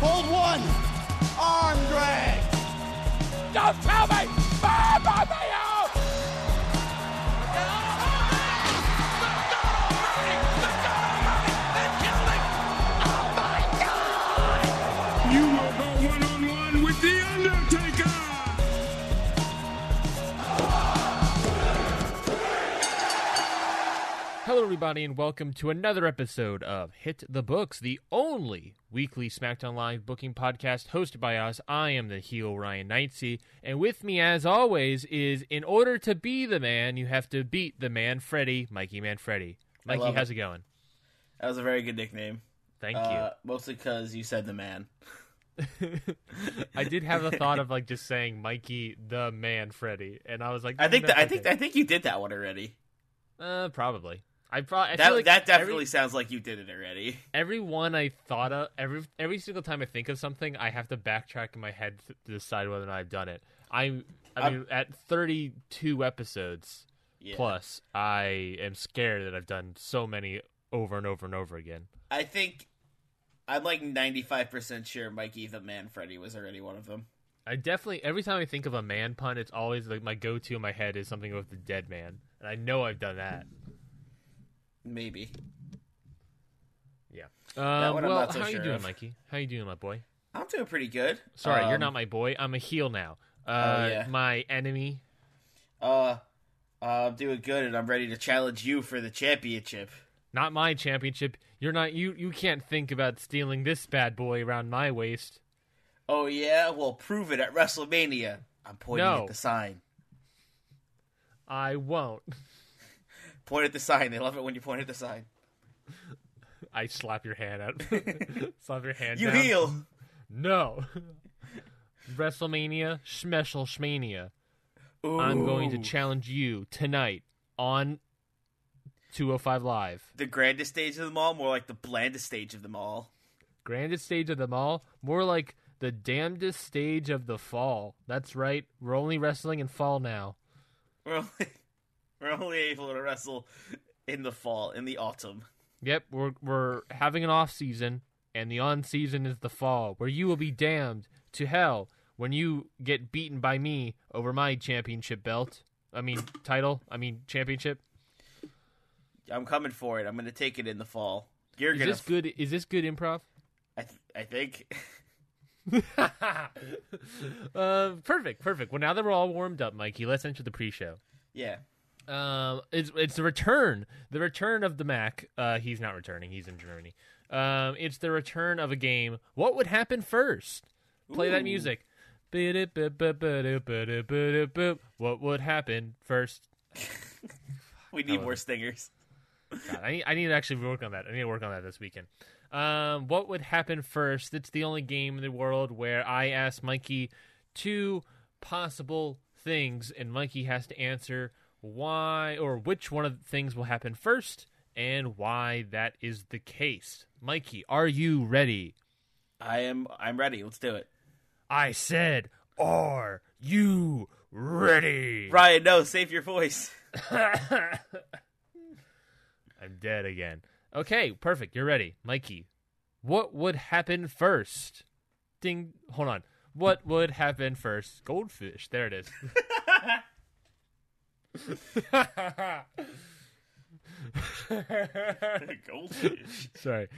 Hold one, arm drag. Don't tell me, everybody, and welcome to another episode of Hit the Books, the only weekly SmackDown Live booking podcast hosted by us. I am the heel Ryan Nightsey, and with me as always is, in order to be the man, you have to beat the man, Freddie, Mikey Manfredi. Mikey, how's it going? That was a very good nickname. Thank you. Mostly because you said the man. I did have a thought of like just saying Mikey the Manfredi, and I was like, I think you did that one already. Probably. I feel like that definitely sounds like you did it already. Every single time I think of something, I have to backtrack in my head to decide whether or not I've done it. I mean, at 32 episodes plus, I am scared that I've done so many over and over and over again. I think I'm like 95% sure Mikey the Manfredi was already one of them. I definitely, every time I think of a man pun, it's always like my go-to in my head is something with the dead man. And I know I've done that. Maybe. Yeah. Well, how you doing, Mikey? How you doing, my boy? I'm doing pretty good. Sorry, you're not my boy. I'm a heel now. My enemy. I'm doing good, and I'm ready to challenge you for the championship. Not my championship. You're not. You can't think about stealing this bad boy around my waist. Oh yeah, well, prove it at WrestleMania. I'm pointing at the sign. I won't. Point at the sign. They love it when you point at the sign. I slap your hand out. Slap your hand down. You heel. No. WrestleMania, Schmeshlemania. I'm going to challenge you tonight on 205 Live. The grandest stage of them all? More like the blandest stage of them all. Grandest stage of them all? More like the damnedest stage of the fall. That's right. We're only wrestling in fall now. We're only able to wrestle in the fall, in the autumn. Yep, we're having an off season, and the on season is the fall, where you will be damned to hell when you get beaten by me over my championship belt. Championship. I'm coming for it. I'm going to take it in the fall. Is this good improv? I think. Perfect. Well, now that we're all warmed up, Mikey, let's enter the pre-show. Yeah. It's the return of the Mac. He's not returning. He's in Germany. It's the return of a game. What would happen first? Play that music. What would happen first? We need more stingers. God, I need to actually work on that. I need to work on that this weekend. What would happen first? It's the only game in the world where I ask Mikey two possible things, and Mikey has to answer why or which one of the things will happen first and why that is the case. Mikey, are you ready? I'm ready. Let's do it. I said, are you ready? Ryan, no, save your voice. I'm dead again. Okay, perfect. You're ready. Mikey, what would happen first? Ding. Hold on. What would happen first? Goldfish. There it is. Goldfish. Sorry.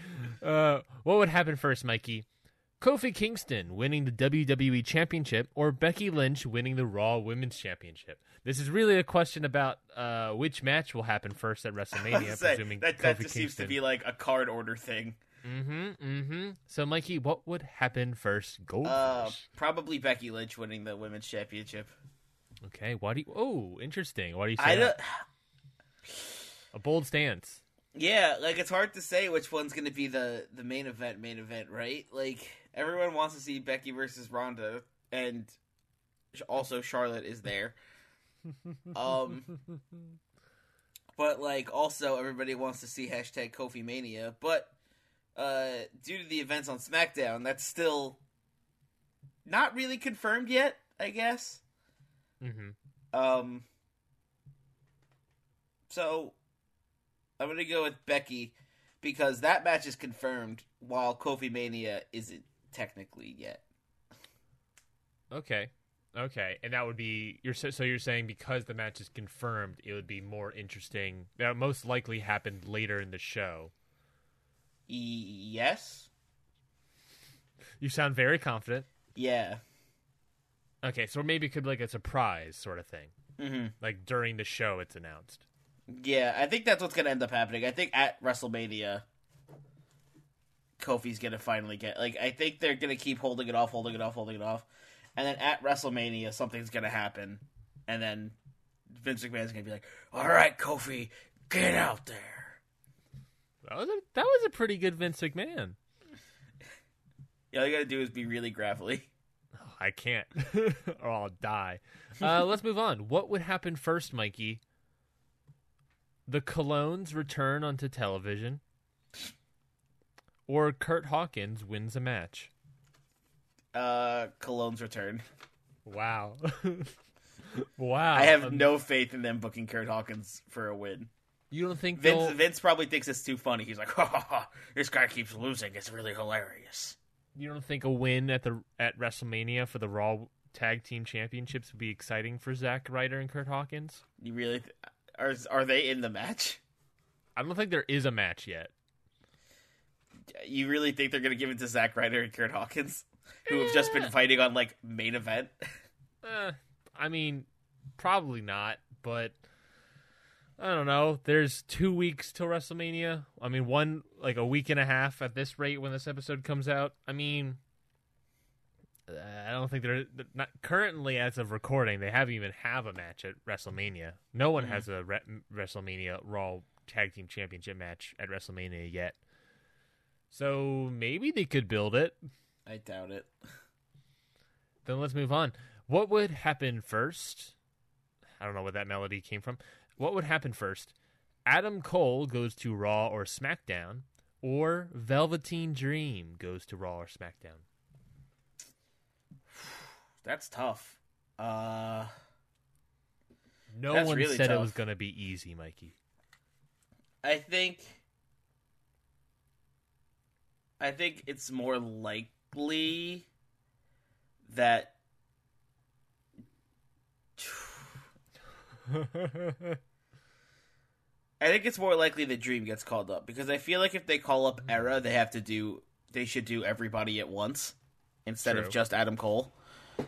What would happen first, Mikey? Kofi Kingston winning the WWE Championship or Becky Lynch winning the Raw Women's Championship? This is really a question about which match will happen first at WrestleMania. Presuming that just seems to be like a card order thing. Mm-hmm. So, Mikey, what would happen first? Goldfish. Probably Becky Lynch winning the Women's Championship. Okay, interesting. Why do you say that? A bold stance. Yeah, like, it's hard to say which one's going to be the main event, right? Like, everyone wants to see Becky versus Ronda, and also Charlotte is there. But, like, also everybody wants to see hashtag Kofi Mania. But due to the events on SmackDown, that's still not really confirmed yet, I guess. Mm-hmm. So I'm going to go with Becky because that match is confirmed while Kofi Mania isn't technically yet. Okay. And that would be you're saying because the match is confirmed, it would be more interesting. That most likely happened later in the show. Yes. You sound very confident. Yeah. Okay, so maybe it could be like a surprise sort of thing. Mm-hmm. Like during the show it's announced. Yeah, I think that's what's going to end up happening. I think at WrestleMania, Kofi's going to finally get... Like, I think they're going to keep holding it off. And then at WrestleMania, something's going to happen. And then Vince McMahon's going to be like, all right, Kofi, get out there. That was a pretty good Vince McMahon. Yeah, all you got to do is be really gravelly. Oh, I can't. Or I'll die. Let's move on. What would happen first, Mikey? The Colognes return onto television, or Curt Hawkins wins a match? Colognes return. Wow. Wow. I have no faith in them booking Curt Hawkins for a win. You don't think Vince probably thinks it's too funny. He's like, this guy keeps losing. It's really hilarious. You don't think a win at WrestleMania for the Raw Tag Team Championships would be exciting for Zack Ryder and Curt Hawkins? You really... Are they in the match? I don't think there is a match yet. You really think they're going to give it to Zack Ryder and Curt Hawkins, who have just been fighting on, like, main event? I mean, probably not, but I don't know. There's 2 weeks till WrestleMania. I mean, a week and a half at this rate when this episode comes out. I mean, I don't think they're not currently, as of recording, they haven't even have a match at WrestleMania. No one has a WrestleMania Raw Tag Team Championship match at WrestleMania yet. So maybe they could build it. I doubt it. Then let's move on. What would happen first? I don't know where that melody came from. What would happen first? Adam Cole goes to Raw or SmackDown, or Velveteen Dream goes to Raw or SmackDown? That's tough. No one said it was going to be easy, Mikey. I think it's more likely that Dream gets called up, because I feel like if they call up Era, they should do everybody at once instead of just Adam Cole.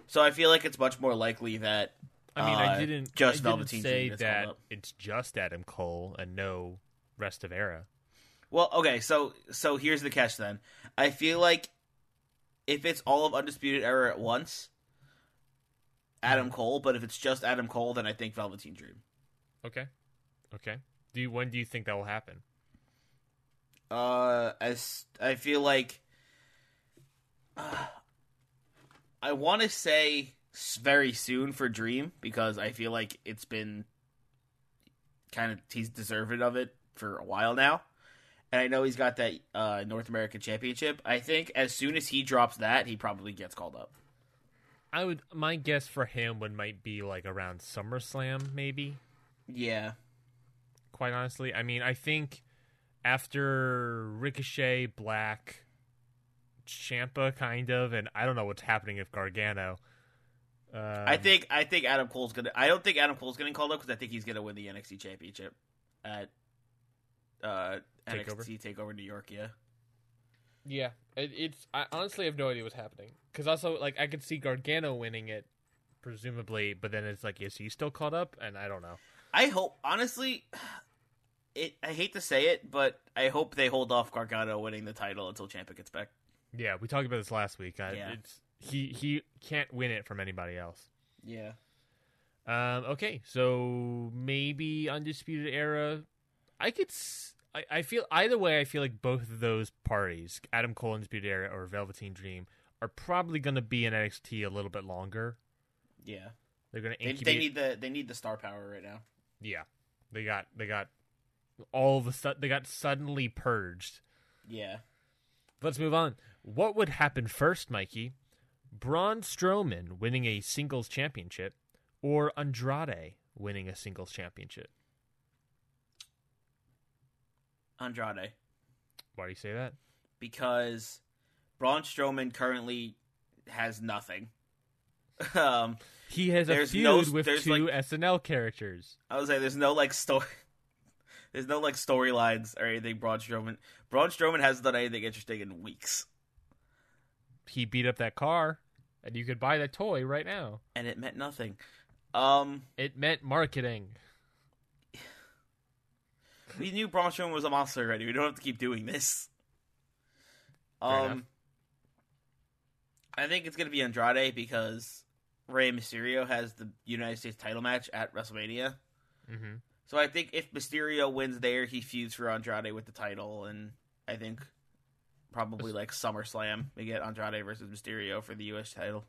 So I feel like it's much more likely that I didn't say that it's just Adam Cole and no rest of Era. Well, okay, so here's the catch then. I feel like if it's all of Undisputed Era at once, Adam Cole, but if it's just Adam Cole, then I think Velveteen Dream. Okay. When do you think that will happen? I feel like I want to say very soon for Dream, because I feel like it's been he's deserving of it for a while now. And I know he's got that North American Championship. I think as soon as he drops that, he probably gets called up. My guess for him might be like around SummerSlam, maybe. Yeah. Quite honestly. I mean, I think after Ricochet, Black, Ciampa, kind of, and I don't know what's happening if Gargano. I think Adam Cole's gonna. I don't think Adam Cole's getting called up because I think he's gonna win the NXT Championship at NXT Takeover New York. Yeah. It's. I honestly have no idea what's happening, because also like I could see Gargano winning it, presumably, but then it's like, is he still called up? And I don't know. I hope, honestly. I hate to say it, but I hope they hold off Gargano winning the title until Ciampa gets back. Yeah, we talked about this last week. He can't win it from anybody else. Yeah. Okay, so maybe Undisputed Era. I feel either way. I feel like both of those parties, Adam Cole, Undisputed Era, or Velveteen Dream, are probably going to be in NXT a little bit longer. Yeah, they're going to incubate. They need the star power right now. Yeah, they got all of a sudden they got suddenly purged. Yeah. Let's move on. What would happen first, Mikey? Braun Strowman winning a singles championship or Andrade winning a singles championship? Andrade. Why do you say that? Because Braun Strowman currently has nothing. He has a feud with two SNL characters. I would say there's no like story. There's no like storylines or anything. Braun Strowman hasn't done anything interesting in weeks. He beat up that car, and you could buy that toy right now. And it meant nothing. It meant marketing. We knew Braun Strowman was a monster already. We don't have to keep doing this. I think it's going to be Andrade because Rey Mysterio has the United States title match at WrestleMania. Mm-hmm. So I think if Mysterio wins there, he feuds for Andrade with the title. And I think probably like SummerSlam, we get Andrade versus Mysterio for the U.S. title.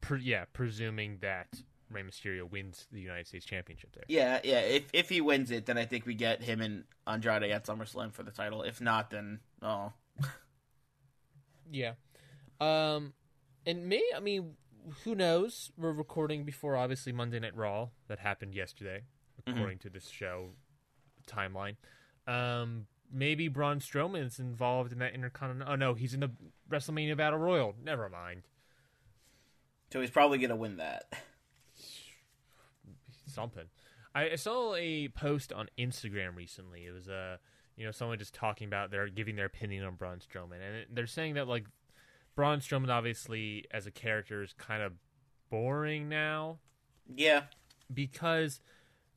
Presuming that Rey Mysterio wins the United States Championship there. Yeah. If he wins it, then I think we get him and Andrade at SummerSlam for the title. If not, then yeah. Who knows? We're recording before, obviously, Monday Night Raw. That happened yesterday, according to this show timeline. Maybe Braun Strowman's involved in that Intercontinental... Oh, no, he's in the WrestleMania Battle Royal. Never mind. So he's probably going to win that. Something. I saw a post on Instagram recently. It was someone just talking about giving their opinion on Braun Strowman. And they're saying that, like, Braun Strowman, obviously, as a character, is kind of boring now. Yeah. Because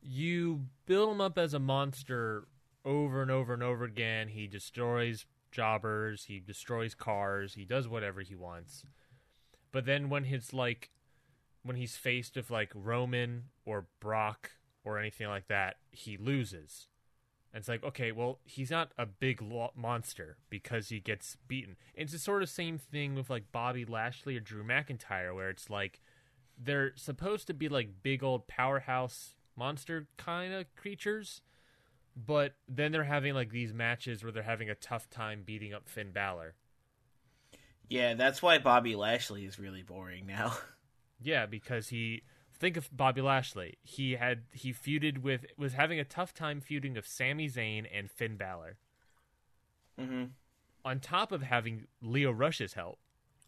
you build him up as a monster over and over and over again. He destroys jobbers. He destroys cars. He does whatever he wants. But then when he's faced with, like, Roman or Brock or anything like that, he loses. And it's like, okay, well, he's not a big monster because he gets beaten. It's the sort of same thing with, like, Bobby Lashley or Drew McIntyre, where it's like they're supposed to be, like, big old powerhouse monster kind of creatures, but then they're having, like, these matches where they're having a tough time beating up Finn Balor. Yeah, that's why Bobby Lashley is really boring now. Yeah, because think of Bobby Lashley. He feuded with... was having a tough time feuding with Sami Zayn and Finn Balor. Mm-hmm. On top of having Leo Rush's help.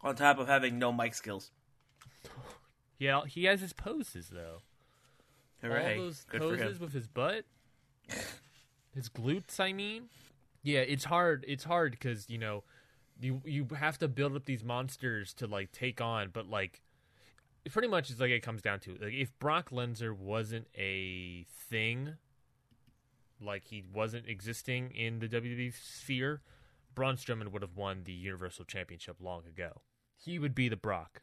On top of having no mic skills. Yeah, he has his poses, though. Hooray. All those poses with his butt. His glutes, I mean. Yeah, it's hard. It's hard because, you have to build up these monsters to, like, take on, but, like... pretty much it's like it comes down to, like, if Brock Lesnar wasn't a thing, like he wasn't existing in the WWE sphere, Braun Strowman would have won the Universal Championship long ago. He would be the Brock.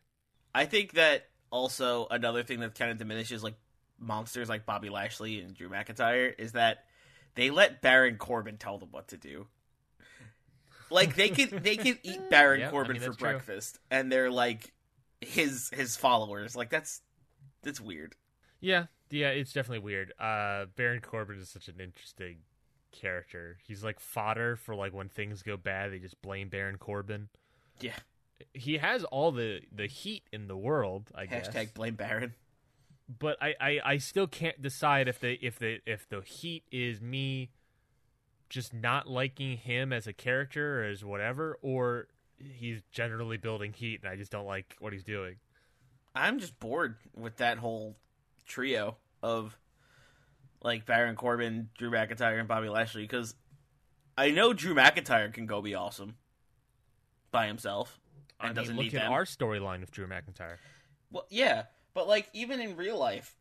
I think that also another thing that kind of diminishes like monsters like Bobby Lashley and Drew McIntyre is that they let Baron Corbin tell them what to do. Like they could eat Baron Corbin for breakfast, and they're like his followers. Like that's weird. Yeah, it's definitely weird. Baron Corbin is such an interesting character. He's like fodder for like when things go bad, they just blame Baron Corbin. Yeah, he has all the heat in the world. I guess #blame Baron. But I still can't decide if the heat is me just not liking him as a character or as whatever, or he's generally building heat, and I just don't like what he's doing. I'm just bored with that whole trio of, like, Baron Corbin, Drew McIntyre, and Bobby Lashley, because I know Drew McIntyre can go be awesome by himself. Look at our storyline with Drew McIntyre. Well, yeah, but, like, even in real life,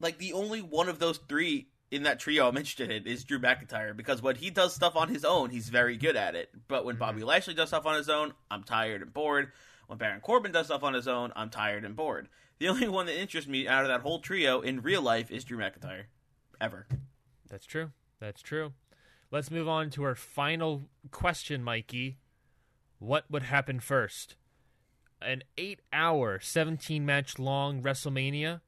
like, the only one of those three in that trio I'm interested in is Drew McIntyre, because when he does stuff on his own, he's very good at it. But when Bobby Lashley does stuff on his own, I'm tired and bored. When Baron Corbin does stuff on his own, I'm tired and bored. The only one that interests me out of that whole trio in real life is Drew McIntyre. Ever. That's true. Let's move on to our final question, Mikey. What would happen first? An 8-hour, 17-match long WrestleMania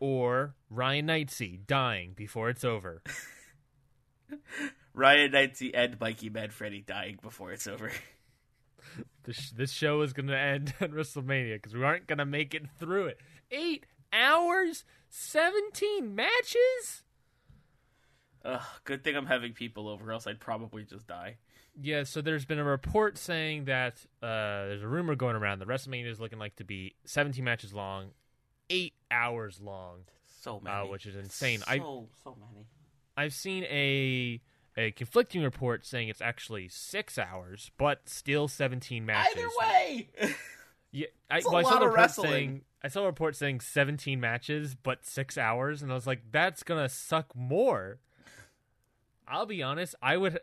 or Ryan Nightsey dying before it's over. Ryan Nightsey and Mikey Manfredi dying before it's over. This show is going to end at WrestleMania because we aren't going to make it through it. 8 hours, 17 matches? Ugh, good thing I'm having people over, else I'd probably just die. Yeah, so there's been a report saying that there's a rumor going around that WrestleMania is looking like to be 17 matches long, 8 hours long. So many. Which is insane. So many. I've seen a conflicting report saying it's actually 6 hours, but still 17 matches. Either way! Yeah, I saw a report saying 17 matches, but 6 hours, and I was like, that's going to suck more. I'll be honest, I would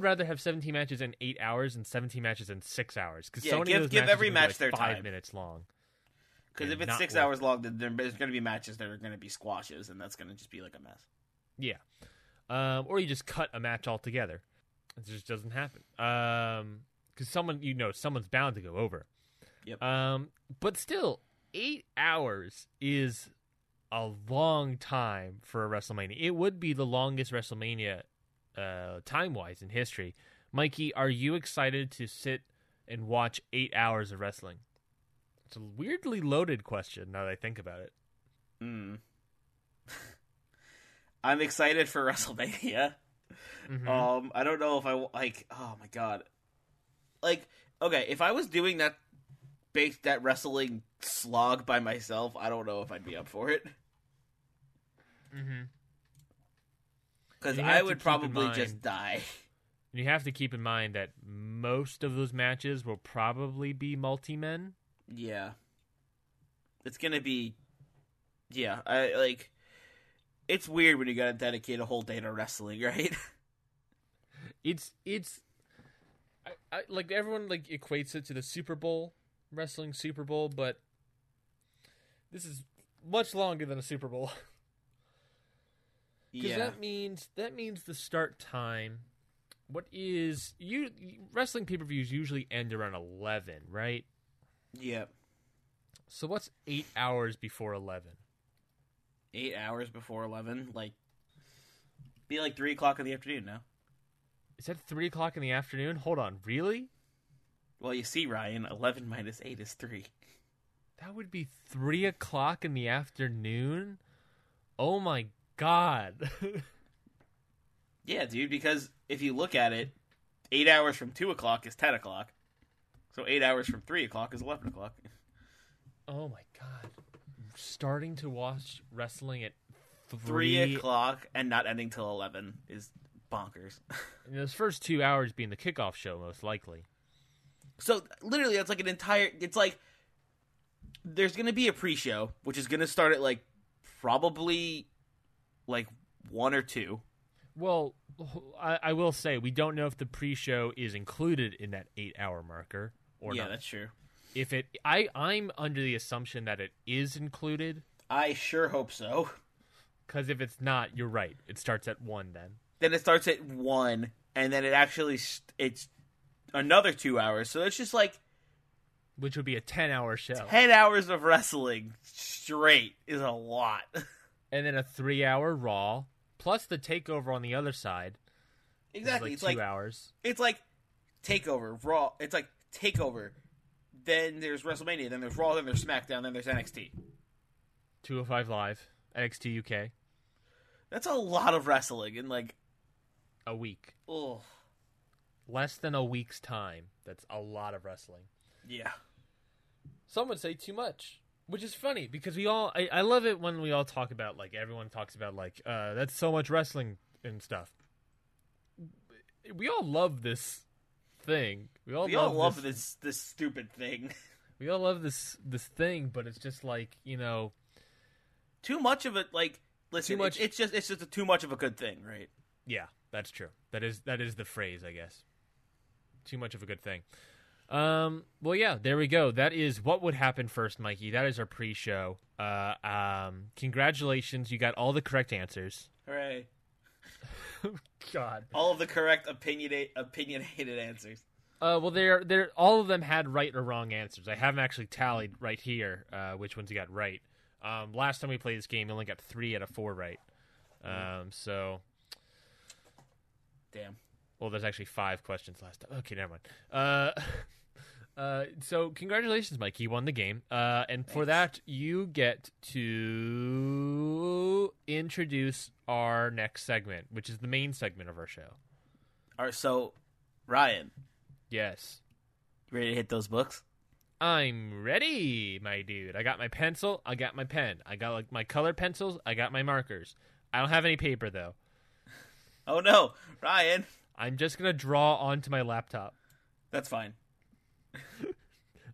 rather have 17 matches in 8 hours and 17 matches in 6 hours. Because yeah, so many give every match like their 5 minutes long. Because if it's 6 hours long, then there's going to be matches that are going to be squashes, and that's going to just be like a mess. Yeah. Or you just cut a match altogether. It just doesn't happen. Because someone's bound to go over. Yep. But still, 8 hours is a long time for a WrestleMania. It would be the longest WrestleMania time-wise in history. Mikey, are you excited to sit and watch 8 hours of wrestling? It's a weirdly loaded question now that I think about it. I'm excited for WrestleMania. Mm-hmm. I don't know if oh my God. Like, okay, if I was doing that wrestling slog by myself, I don't know if I'd be up for it. Mm-hmm. Because I would probably just die. You have to keep in mind that most of those matches will probably be multi-men. Yeah. It's going to be... Yeah, it's weird when you gotta dedicate a whole day to wrestling, right? Everyone equates it to the Super Bowl, wrestling Super Bowl, but this is much longer than a Super Bowl. Because that means the start time. Wrestling pay-per-views usually end around 11, right? Yeah. So what's 8 hours before 11? 8 hours before 11, be 3 o'clock in the afternoon now. Is that 3 o'clock in the afternoon? Hold on, really? Well, you see, Ryan, 11 minus 8 is 3. That would be 3 o'clock in the afternoon? Oh my God. Yeah, dude, because if you look at it, 8 hours from 2 o'clock is 10 o'clock. So 8 hours from 3 o'clock is 11 o'clock. Oh my God. Starting to watch wrestling at 3 o'clock and not ending till 11 is bonkers. And those first 2 hours being the kickoff show, most likely. So literally, that's like an entire. It's like there's going to be a pre-show, which is going to start at probably 1 or 2. Well, I will say we don't know if the pre-show is included in that 8 hour marker or not. Yeah, that's true. If it, I'm under the assumption that it is included. I sure hope so. Because if it's not, you're right. It starts at 1 then. Then it starts at 1, and then it actually, it's another 2 hours. So it's just which would be a 10-hour show. 10 hours of wrestling straight is a lot. And then a 3-hour Raw, plus the TakeOver on the other side. Exactly. It's 2 hours. It's TakeOver, Raw. It's TakeOver. Then there's WrestleMania, then there's Raw, then there's SmackDown, then there's NXT. 205 Live, NXT UK. That's a lot of wrestling in a week. Ugh. Less than a week's time. That's a lot of wrestling. Yeah. Some would say too much, which is funny because we all... I love it when we all talk about, everyone talks about, that's so much wrestling and stuff. We all love this... thing. We all love this stupid thing. We all love this thing, but it's just too much of it. Listen, much... it's just a too much of a good thing, right? Yeah, that's true. That is the phrase, I guess. Too much of a good thing. Well, yeah. There we go. That is what would happen first, Mikey. That is our pre-show. Congratulations, you got all the correct answers. Hooray! God. All of the correct opinionated answers. Well, all of them had right or wrong answers. I haven't actually tallied right here which ones you got right. Last time we played this game, we only got 3 out of 4 right. So, damn. Well, there's actually 5 questions last time. Okay, never mind. So congratulations, Mike. You won the game. And thanks. For that, you get to introduce our next segment, which is the main segment of our show. All right, so, Ryan. Yes. You ready to hit those books? I'm ready, my dude. I got my pencil. I got my pen. I got like my color pencils. I got my markers. I don't have any paper, though. Oh, no. Ryan. I'm just going to draw onto my laptop. That's fine.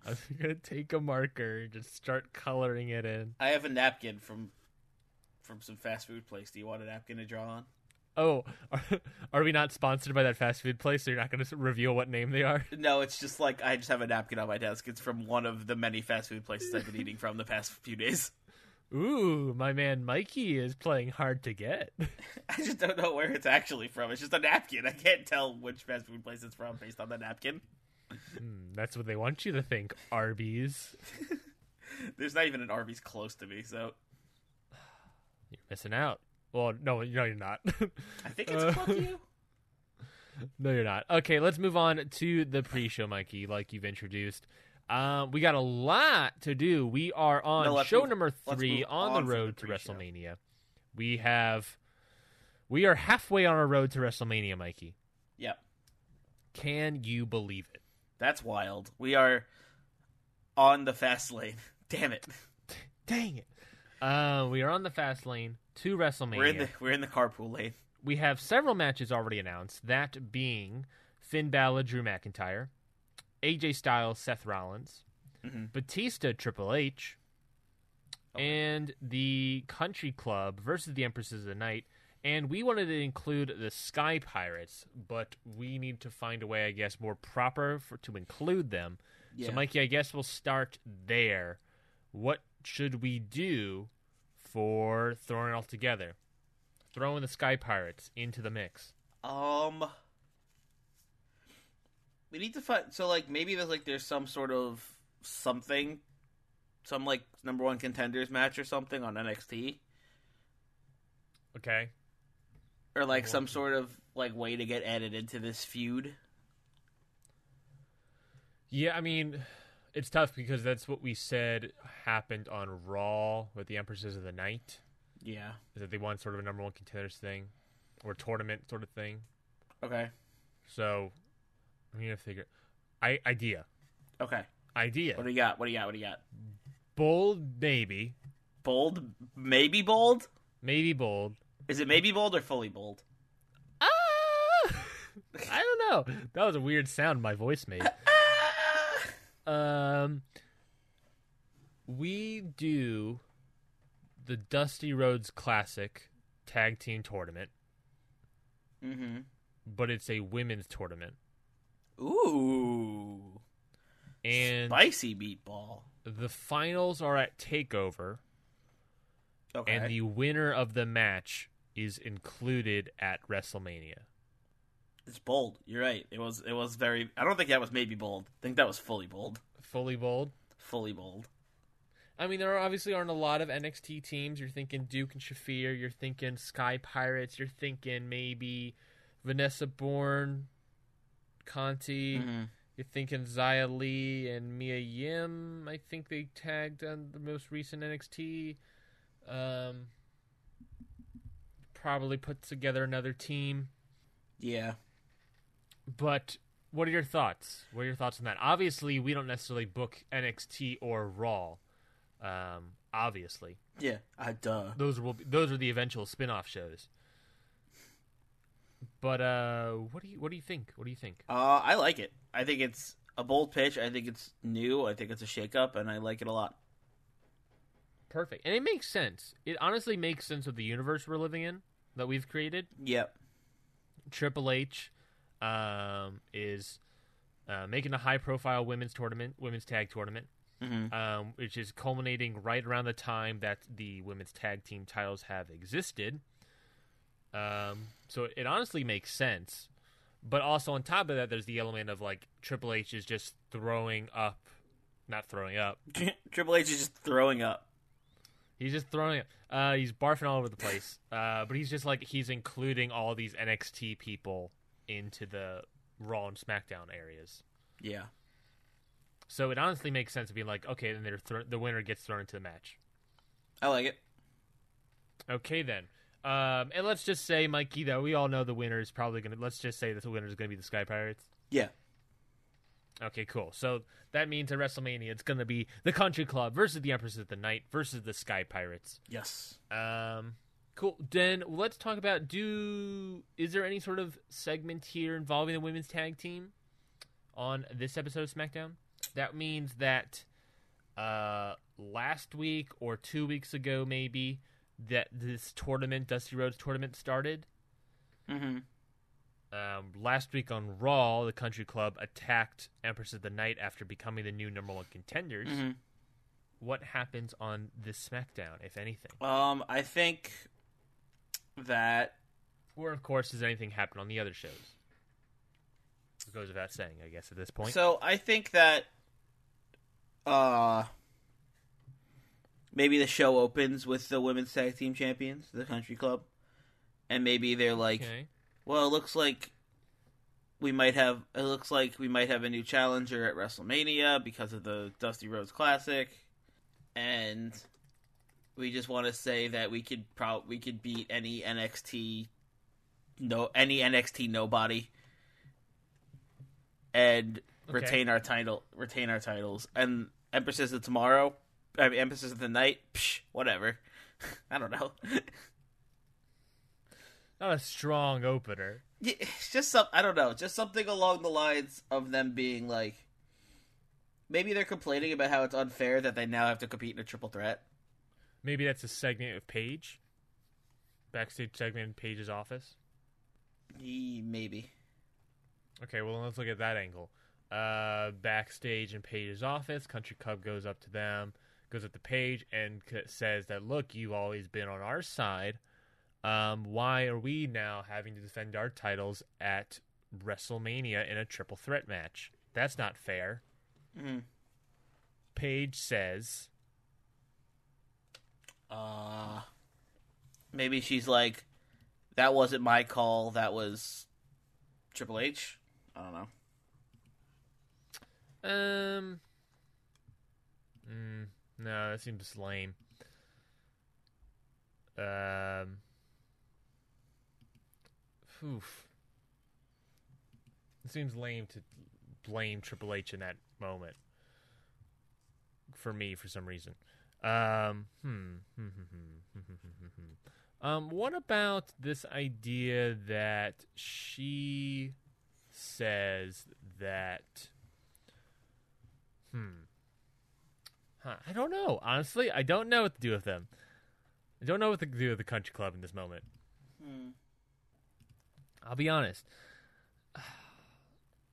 I'm going to take a marker and just start coloring it in. I have a napkin from some fast food place. Do you want a napkin to draw on? Oh, are we not sponsored by that fast food place, so you're not going to reveal what name they are? No, it's just like I just have a napkin on my desk. It's from one of the many fast food places I've been eating from the past few days. Ooh, my man Mikey is playing hard to get. I just don't know where it's actually from. It's just a napkin. I can't tell which fast food place it's from based on the napkin. That's what they want you to think, Arby's. There's not even an Arby's close to me, so... You're missing out. Well, no, you're not. I think it's close to you. No, you're not. Okay, let's move on to the pre-show, Mikey, like you've introduced. We got a lot to do. We are on show number 3 on the road to WrestleMania. We are halfway on our road to WrestleMania, Mikey. Yep. Can you believe it? That's wild. We are on the fast lane. Damn it. Dang it. We are on the fast lane to WrestleMania. We're in the carpool lane. We have several matches already announced, that being Finn Balor, Drew McIntyre, AJ Styles, Seth Rollins, Batista, Triple H, and the Country Club versus the Empresses of the Night. And we wanted to include the Sky Pirates, but we need to find a way, I guess, more proper to include them. Yeah. So, Mikey, I guess we'll start there. What should we do for throwing it all together? Throwing the Sky Pirates into the mix. We need to find... So, like, maybe there's some sort of something. Some, like, number one contenders match or something on NXT. Okay. Or, like, some sort of, like, way to get added into this feud. Yeah, I mean, it's tough because that's what we said happened on Raw with the Empresses of the Night. Yeah. Is that they want sort of a number one contenders thing or tournament sort of thing. Okay. So, I'm going to figure... Idea. Okay. Idea. What do you got? Bold? Maybe bold. Is it maybe bold or fully bold? I don't know. That was a weird sound my voice made. We do the Dusty Rhodes Classic Tag Team Tournament. Mm-hmm. But it's a women's tournament. Ooh. And spicy meatball. The finals are at TakeOver. Okay. And the winner of the match is included at WrestleMania. It's bold. You're right. It was very... I don't think that was maybe bold. I think that was fully bold. Fully bold? Fully bold. I mean, there aren't a lot of NXT teams. You're thinking Duke and Shafir. You're thinking Sky Pirates. You're thinking maybe Vanessa Bourne, Conti. Mm-hmm. You're thinking Xia Li and Mia Yim. I think they tagged on the most recent NXT. Probably put together another team. Yeah. But what are your thoughts? What are your thoughts on that? Obviously, we don't necessarily book NXT or Raw. Obviously. Yeah. Those are the eventual spin-off shows. But what do you think? I like it. I think it's a bold pitch. I think it's new. I think it's a shake-up, and I like it a lot. Perfect. And it makes sense. It honestly makes sense of the universe we're living in that we've created. Yep. Triple H is making a high-profile women's tag tournament, which is culminating right around the time that the women's tag team titles have existed. So it honestly makes sense. But also on top of that, there's the element of, like, Triple H is just throwing up. Not throwing up. Triple H is just throwing up. He's just throwing it. He's barfing all over the place. But he's just like, he's including all these NXT people into the Raw and SmackDown areas. Yeah. So it honestly makes sense to be like, okay, then the winner gets thrown into the match. I like it. Okay, then. And let's just say, Mikey, that we all know the winner is probably going to... Let's just say that the winner is going to be the Sky Pirates. Yeah. Okay, cool. So that means at WrestleMania, it's going to be the Country Club versus the Empress of the Night versus the Sky Pirates. Yes. Cool. Then let's talk about, is there any sort of segment here involving the women's tag team on this episode of SmackDown? That means that last week or 2 weeks ago, maybe, that this tournament, Dusty Rhodes tournament, started. Mm-hmm. Last week on Raw, the Country Club attacked Empress of the Night after becoming the new number one contenders. Mm-hmm. What happens on this SmackDown, if anything? I think that... Or, of course, does anything happen on the other shows? It goes without saying, I guess, at this point. So, I think that maybe the show opens with the Women's Tag Team Champions, the Country Club, and maybe they're like... Okay. Well, it looks like we might have a new challenger at WrestleMania because of the Dusty Rhodes Classic, and we just want to say that we could beat any NXT nobody and retain our titles. And Empress of the Night, whatever. I don't know. Not a strong opener. Yeah, it's just I don't know. Just something along the lines of them being like, maybe they're complaining about how it's unfair that they now have to compete in a triple threat. Maybe that's a segment with Paige. Backstage segment in Paige's office. Maybe. Okay, well, let's look at that angle. Backstage in Paige's office, Country Club goes up to Paige and says that, look, you've always been on our side. Why are we now having to defend our titles at WrestleMania in a triple threat match? That's not fair. Mm-hmm. Paige says... maybe she's like, that wasn't my call, that was Triple H? I don't know. No, that seems lame. Oof. It seems lame to blame Triple H in that moment. For me, for some reason. What about this idea that she says that... I don't know. Honestly, I don't know what to do with them. I don't know what to do with the Country Club in this moment. I'll be honest.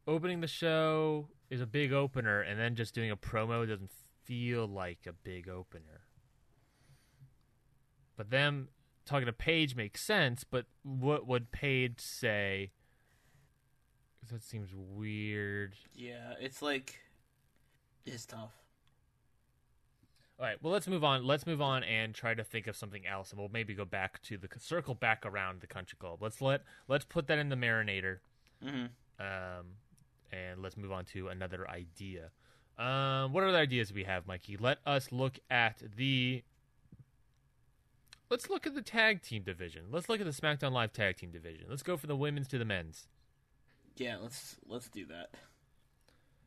Opening the show is a big opener, and then just doing a promo doesn't feel like a big opener. But them talking to Paige makes sense, but what would Paige say? That seems weird. Yeah, it's tough. All right, well, let's move on and try to think of something else, and we'll maybe go back to the circle back around the Country Club. Let's put that in the marinator. Mm-hmm. And let's move on to another idea. What other ideas we have, Mikey? Let's look at the tag team division. Let's look at the SmackDown Live tag team division. Let's go from the women's to the men's. Yeah, let's do that.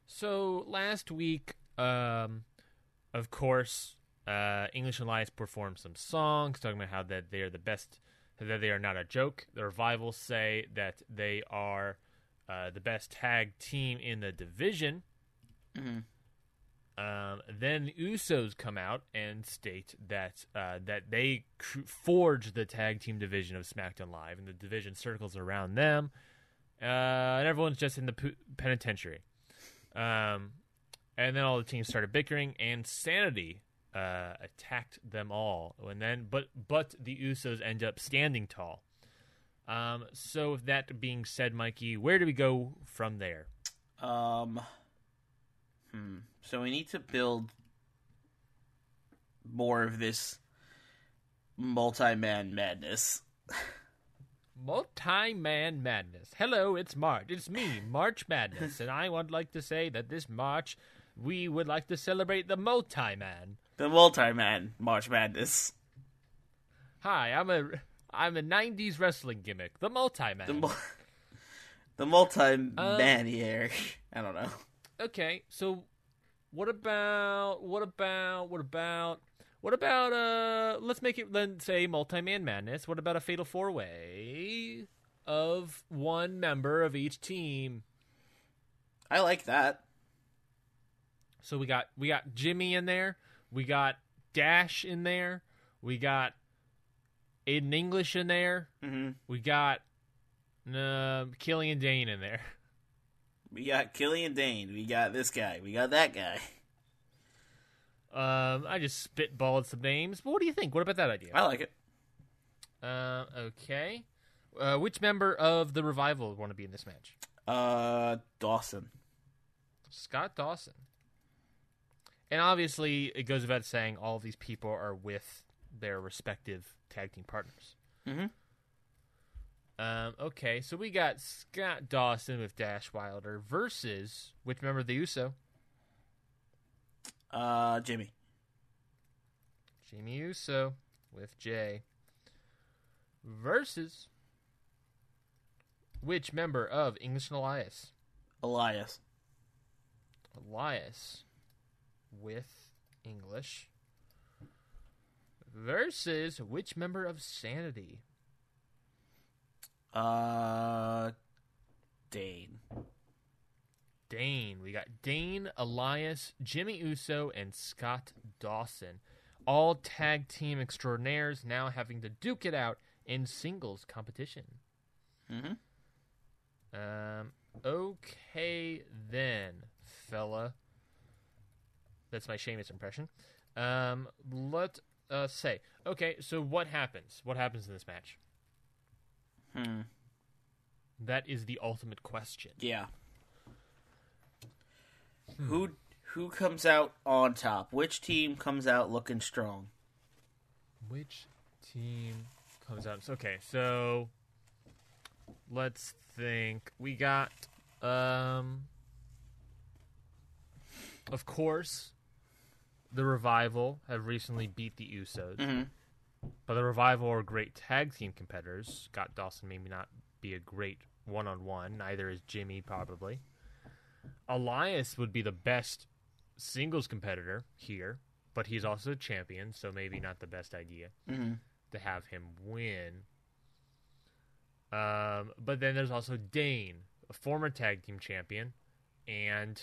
So last week, of course, English and Elias performed some songs talking about how that they are the best, that they are not a joke. The Revival say that they are the best tag team in the division. Mm-hmm. Then the Usos come out and state that they forged the tag team division of SmackDown Live, and the division circles around them, and everyone's just in the penitentiary. And then all the teams started bickering, and Sanity attacked them all. And then, but the Usos end up standing tall. So with that being said, Mikey, where do we go from there? So we need to build more of this multi-man madness. Multi-man madness. Hello, it's March. It's me, March Madness, and I would like to say that this March, we would like to celebrate the multi-man. The multi-man March Madness. Hi, I'm a 90s wrestling gimmick, the multi-man. The multi-maniac. I don't know. Okay, so what about let's make it then say multi-man madness. What about a fatal four-way of one member of each team? I like that. So we got Jimmy in there, we got Dash in there, we got Aiden English in there, mm-hmm. we got Killian Dane in there. We got Killian Dane. We got this guy. We got that guy. I just spitballed some names. But what do you think? What about that idea? I like it. Okay. Which member of the Revival would want to be in this match? Dawson. Scott Dawson. And obviously, it goes without saying, all of these people are with their respective tag team partners. Mm-hmm. Okay, so we got Scott Dawson with Dash Wilder versus which member of the Uso? Jimmy. Jimmy Uso with Jay versus which member of English and Elias? Elias. Elias with English versus which member of Sanity? Dane. We got Dane, Elias, Jimmy Uso, and Scott Dawson. All tag team extraordinaires now having to duke it out in singles competition. Mm-hmm. Okay then, fella. That's my Sheamus impression. Let's say. Okay, so what happens? What happens in this match? That is the ultimate question. Yeah. Who comes out on top? Which team comes out looking strong? Which team comes out? Okay, so let's think. We got, of course, the Revival have recently beat the Usos. Mm-hmm. But the Revival are great tag team competitors. Scott Dawson may not be a great one-on-one. Neither is Jimmy, probably. Elias would be the best singles competitor here, but he's also a champion, so maybe not the best idea mm-hmm. to have him win. But then there's also Dane, a former tag team champion, and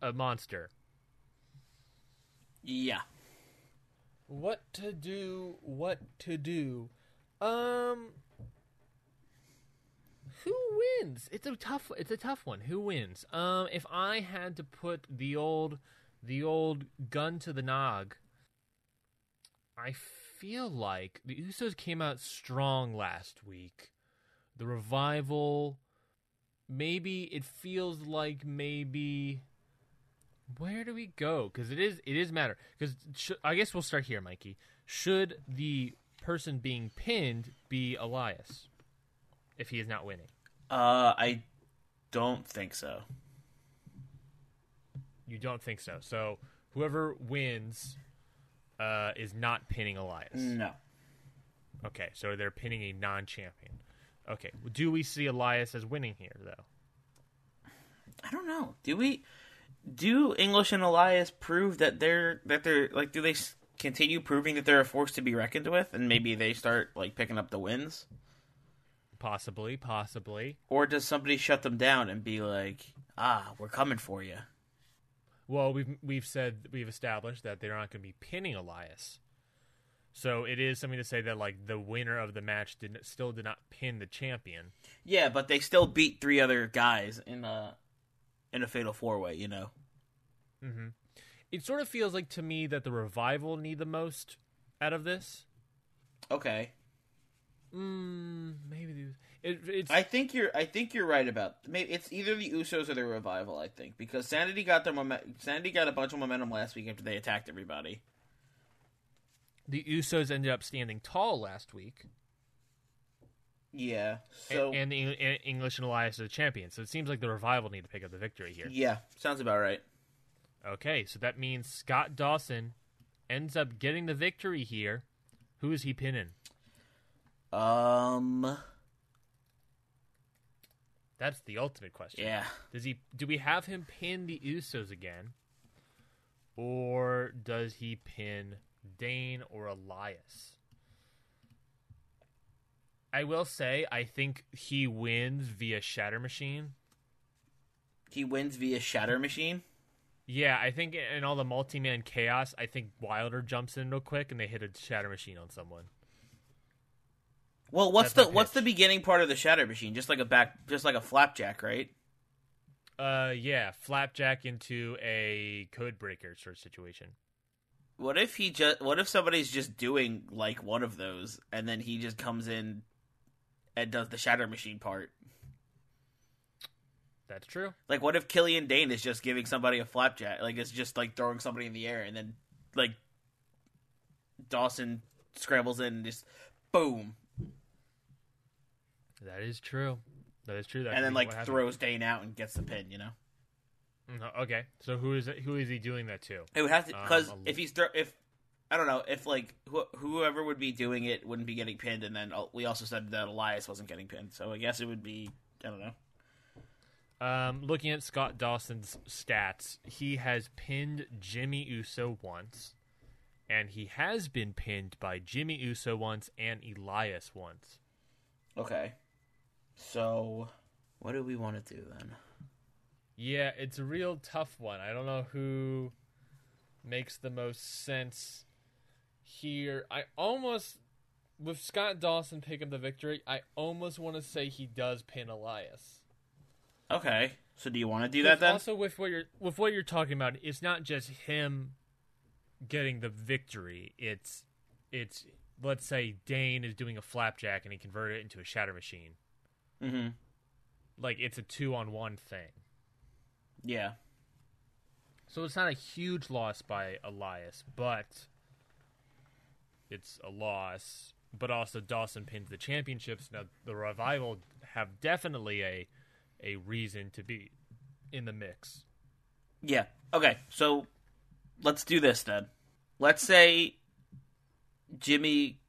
a monster. Yeah. What to do. Who wins? It's a tough one. Who wins? If I had to put the old gun to the nog, I feel like the Usos came out strong last week. The Revival, maybe it feels like maybe... Where do we go? Because it is matter. Because I guess we'll start here, Mikey. Should the person being pinned be Elias if he is not winning? I don't think so. You don't think so? So whoever wins is not pinning Elias? No. Okay, so they're pinning a non-champion. Okay, do we see Elias as winning here, though? I don't know. Do we... Do English and Elias prove that they're like? Do they continue proving that they're a force to be reckoned with, and maybe they start like picking up the wins? Possibly. Or does somebody shut them down and be like, "Ah, we're coming for you"? Well, we've established that they're not going to be pinning Elias, so it is something to say that like the winner of the match did not pin the champion. Yeah, but they still beat three other guys in a fatal four-way, you know? Mm-hmm. It sort of feels like, to me, that the Revival need the most out of this. Okay. Maybe it's... I think you're right about... Maybe it's either the Usos or the Revival, I think, because Sanity got a bunch of momentum last week after they attacked everybody. the Usos ended up standing tall last week. Yeah. So and English and Elias are the champions. So it seems like the Revival need to pick up the victory here. Yeah, sounds about right. Okay, so that means Scott Dawson ends up getting the victory here. Who is he pinning? That's the ultimate question. Yeah. Does he? Do we have him pin the Usos again, or does he pin Dane or Elias? I will say, I think he wins via Shatter Machine. He wins via Shatter Machine? Yeah, I think in all the multi-man chaos, I think Wilder jumps in real quick and they hit a Shatter Machine on someone. Well, what's the beginning part of the Shatter Machine? Just like a flapjack, right? Yeah, flapjack into a code breaker sort of situation. What if somebody's just doing like one of those and then he just comes in and does the Shatter Machine part? That's true. Like, what if Killian Dane is just giving somebody a flapjack? Like, it's just like throwing somebody in the air, and then like Dawson scrambles in and just boom. That is true. That and then like throws Dane out and gets the pin. You know. Okay, so who is he doing that to? It would have to, because whoever would be doing it wouldn't be getting pinned, and then we also said that Elias wasn't getting pinned, so I guess it would be, I don't know. Looking at Scott Dawson's stats, he has pinned Jimmy Uso once, and he has been pinned by Jimmy Uso once and Elias once. Okay, so what do we want to do then? Yeah, it's a real tough one. I don't know who makes the most sense here. With Scott Dawson picking the victory, I almost want to say he does pin Elias. Okay, so do you want to do that then? Also, with what you're talking about, it's not just him getting the victory. It's let's say Dane is doing a flapjack and he converted it into a Shatter Machine. Mm-hmm. Like, it's a 2-on-1 thing. Yeah. So it's not a huge loss by Elias, but it's a loss. But also Dawson pins the championships. Now the Revival have definitely a reason to be in the mix. Yeah. Okay, so let's do this then. Let's say Jimmy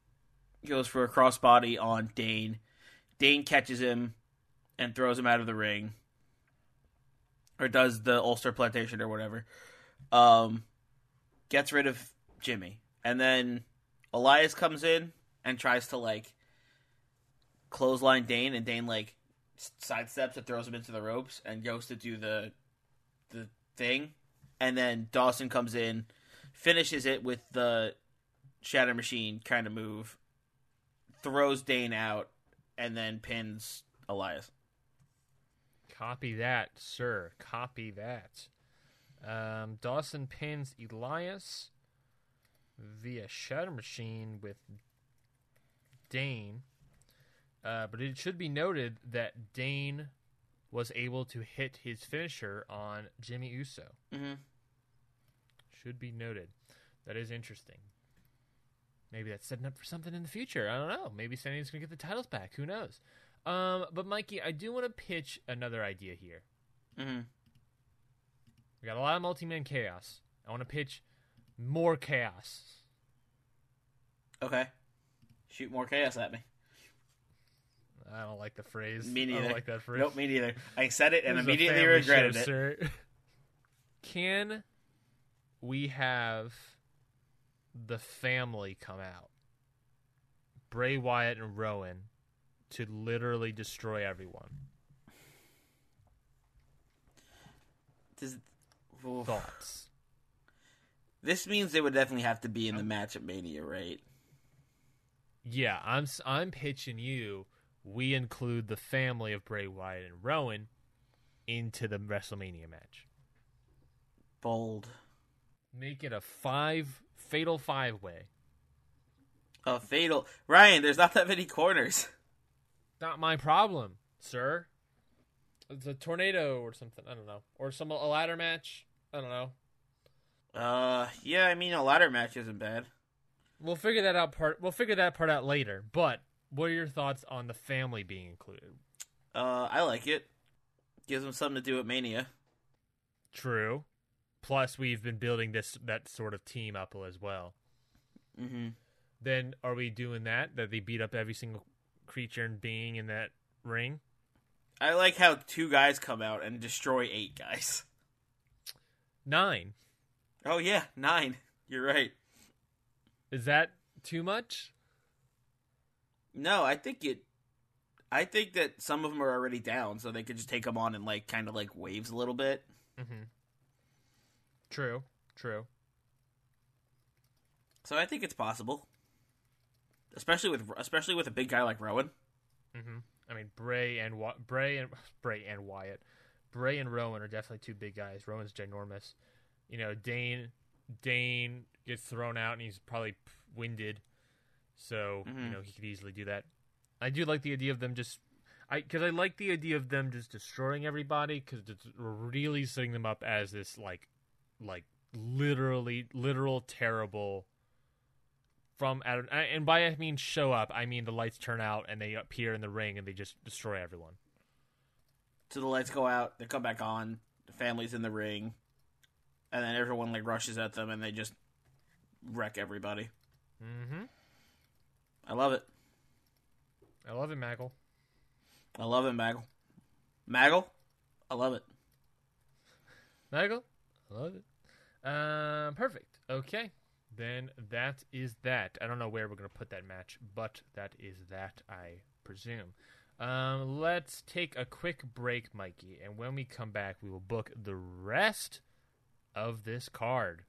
goes for a crossbody on Dane. Dane catches him and throws him out of the ring. Or does the Ulster Plantation or whatever. Gets rid of Jimmy. And then Elias comes in and tries to, like, clothesline Dane. And Dane, like, sidesteps and throws him into the ropes and goes to do the thing. And then Dawson comes in, finishes it with the Shatter Machine kind of move, throws Dane out, and then pins Elias. Copy that, sir. Copy that. Dawson pins Elias via Shatter Machine with Dane. But it should be noted that Dane was able to hit his finisher on Jimmy Uso. Mm-hmm. Should be noted. That is interesting. Maybe that's setting up for something in the future. I don't know. Maybe Sanity's going to get the titles back. Who knows? But Mikey, I do want to pitch another idea here. Mm-hmm. We got a lot of multi-man chaos. I want to pitch more chaos. Okay. Shoot more chaos at me. I don't like the phrase. Me neither. I don't like that phrase. Nope, me neither. I said it and immediately regretted it. Sir. Can we have the family come out? Bray Wyatt and Rowan. To literally destroy everyone. Thoughts? This means they would definitely have to be in the match at Mania, right? Yeah, I'm pitching you. We include the family of Bray Wyatt and Rowan into the WrestleMania match. Bold. Make it a fatal five-way. A fatal. Ryan, there's not that many corners. Not my problem, sir. It's a tornado or something. I don't know. Or a ladder match. I don't know. Yeah, I mean, a ladder match isn't bad. We'll figure that out. We'll figure that part out later. But what are your thoughts on the family being included? I like it. Gives them something to do at Mania. True. Plus, we've been building that sort of team up as well. Mm-hmm. Then, are we doing that they beat up every single creature and being in that ring? I like how 2 guys come out and destroy 8 guys. 9. Oh, yeah, 9. You're right. Is that too much? No, I think that some of them are already down, so they could just take them on and kind of waves a little bit. Mm-hmm. True. So I think it's possible, especially with a big guy like Rowan. Mm-hmm. I mean, Bray and Rowan are definitely 2 big guys. Rowan's ginormous. You know, Dane gets thrown out and he's probably winded, so mm-hmm. He could easily do that. I do like the idea of them just destroying everybody, because we're really setting them up as this literal terrible. From Adam, and by I mean show up, I mean the lights turn out and they appear in the ring and they just destroy everyone. So the lights go out, they come back on, the family's in the ring, and then everyone rushes at them and they just wreck everybody. Mm-hmm. I love it. I love it, Maggle. I love it, Maggle. Maggle, I love it. Maggle, I love it. Perfect. Okay. Then that is that. I don't know where we're going to put that match, but that is that, I presume. Let's take a quick break, Mikey, and when we come back, we will book the rest of this card.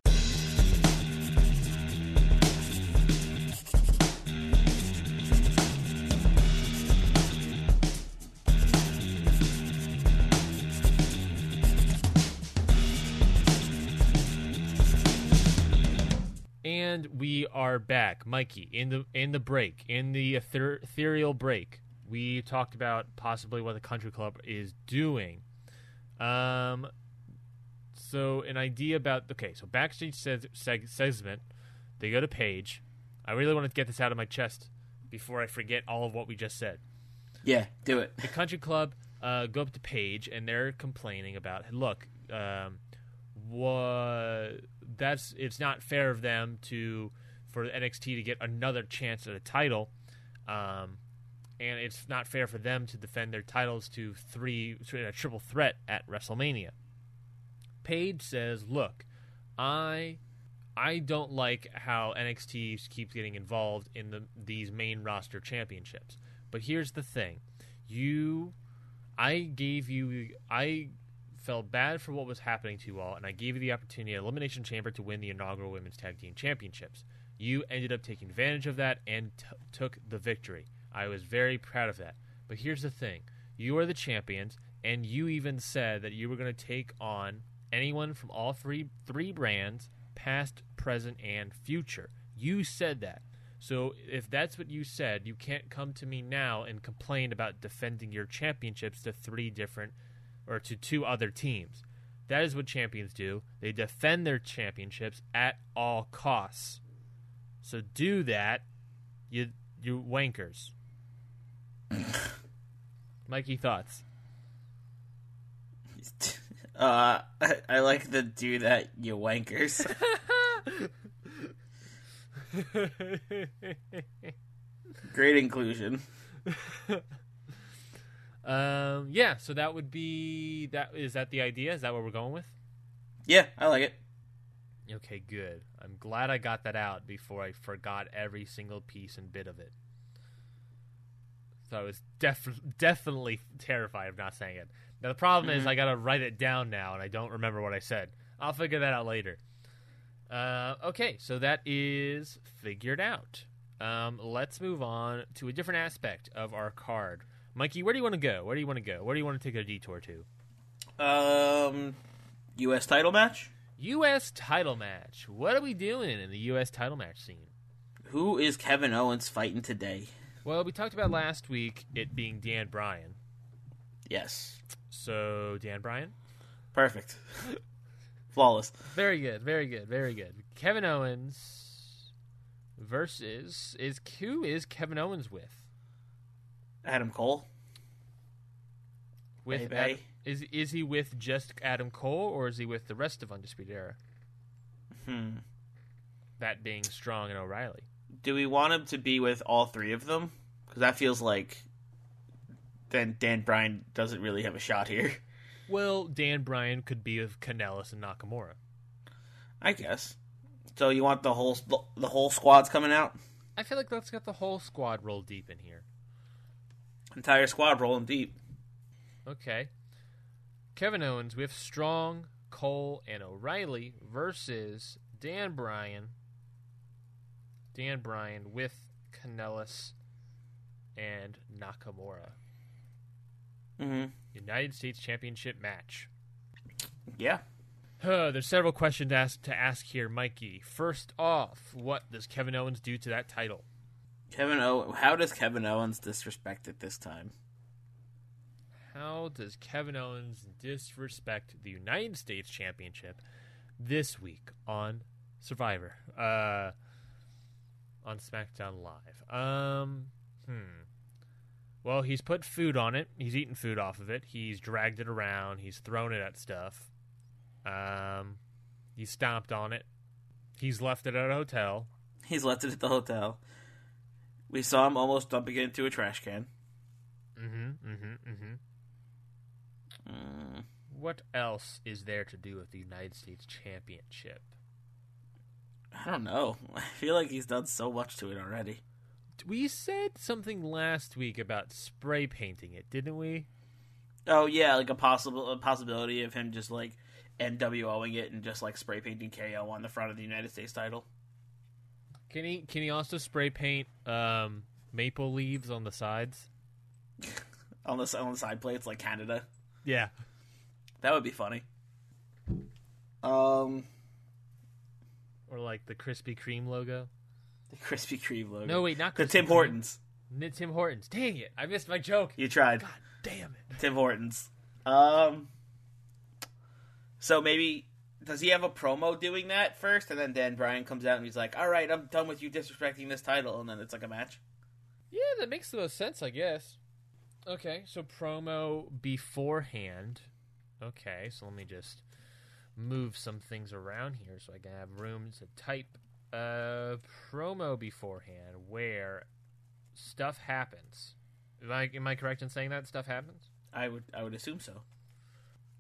And we are back, Mikey. In the break, in the ethereal break, we talked about possibly what the Country Club is doing. So an idea about backstage segment. They go to Paige. I really want to get this out of my chest before I forget all of what we just said. Yeah, do it. The Country Club go up to Paige and they're complaining about, look, it's not fair of them for NXT to get another chance at a title, and it's not fair for them to defend their titles to a triple threat at WrestleMania. Paige says, "Look, I don't like how NXT keeps getting involved in these main roster championships. But here's the thing, I felt bad for what was happening to you all, and I gave you the opportunity at Elimination Chamber to win the inaugural Women's Tag Team Championships. You ended up taking advantage of that and took the victory. I was very proud of that. But here's the thing. You are the champions, and you even said that you were going to take on anyone from all three brands, past, present, and future. You said that. So if that's what you said, you can't come to me now and complain about defending your championships to 3 different or to 2 other teams. That is what champions do. They defend their championships at all costs. So do that, you wankers." Mikey, thoughts? I like the "do that, you wankers." Great inclusion. Yeah, so that would be that. Is that the idea? Is that what we're going with? Yeah, I like it. Okay, good. I'm glad I got that out before I forgot every single piece and bit of it. So I was definitely terrified of not saying it. Now the problem is I gotta write it down now, and I don't remember what I said. I'll figure that out later. Okay, so that is figured out. Let's move on to a different aspect of our card. Mikey, where do you want to go? Where do you want to take a detour to? U.S. title match? U.S. title match. What are we doing in the U.S. title match scene? Who is Kevin Owens fighting today? Well, we talked about last week it being Dan Bryan. Yes. So, Dan Bryan? Perfect. Flawless. Very good, very good, very good. Kevin Owens versus who is Kevin Owens with? Adam Cole. With Adam, is he with just Adam Cole, or is he with the rest of Undisputed Era? That being Strong and O'Reilly. Do we want him to be with all three of them? Because that feels like then Dan Bryan doesn't really have a shot here. Well, Dan Bryan could be with Kanellis and Nakamura, I guess. So you want the whole squad's coming out? I feel like let's get the whole squad roll deep in here. Entire squad rolling deep. Okay. Kevin Owens with Strong, Cole, and O'Reilly versus Dan Bryan. Dan Bryan with Kanellis and Nakamura. Mm-hmm. United States Championship match. Yeah. There's several questions to ask here, Mikey. First off, what does Kevin Owens do to that title? How does Kevin Owens disrespect it this time? How does Kevin Owens disrespect the United States Championship this week on Survivor? On SmackDown Live. Well, he's put food on it. He's eaten food off of it. He's dragged it around. He's thrown it at stuff. He stomped on it. He's left it at a hotel. He's left it at the hotel. We saw him almost dumping it into a trash can. What else is there to do with the United States Championship? I don't know. I feel like he's done so much to it already. We said something last week about spray painting it, didn't we? Oh yeah, like a possibility of him just like NWOing it and just like spray painting KO on the front of the United States title. Can he also spray paint maple leaves on the sides? on the side plates like Canada. Yeah. That would be funny. Or like the Krispy Kreme logo. The Krispy Kreme logo. No, wait, not Krispy Kreme. The Tim Hortons. Tim Hortons. Dang it. I missed my joke. You tried. God damn it. Tim Hortons. So maybe, does he have a promo doing that first? And then Dan Bryan comes out and he's like, all right, I'm done with you disrespecting this title. And then it's like a match. Yeah, that makes the most sense, I guess. Okay, so promo beforehand. Okay, so let me just move some things around here so I can have room to type. Promo beforehand where stuff happens. Am I correct in saying that stuff happens? I would assume so.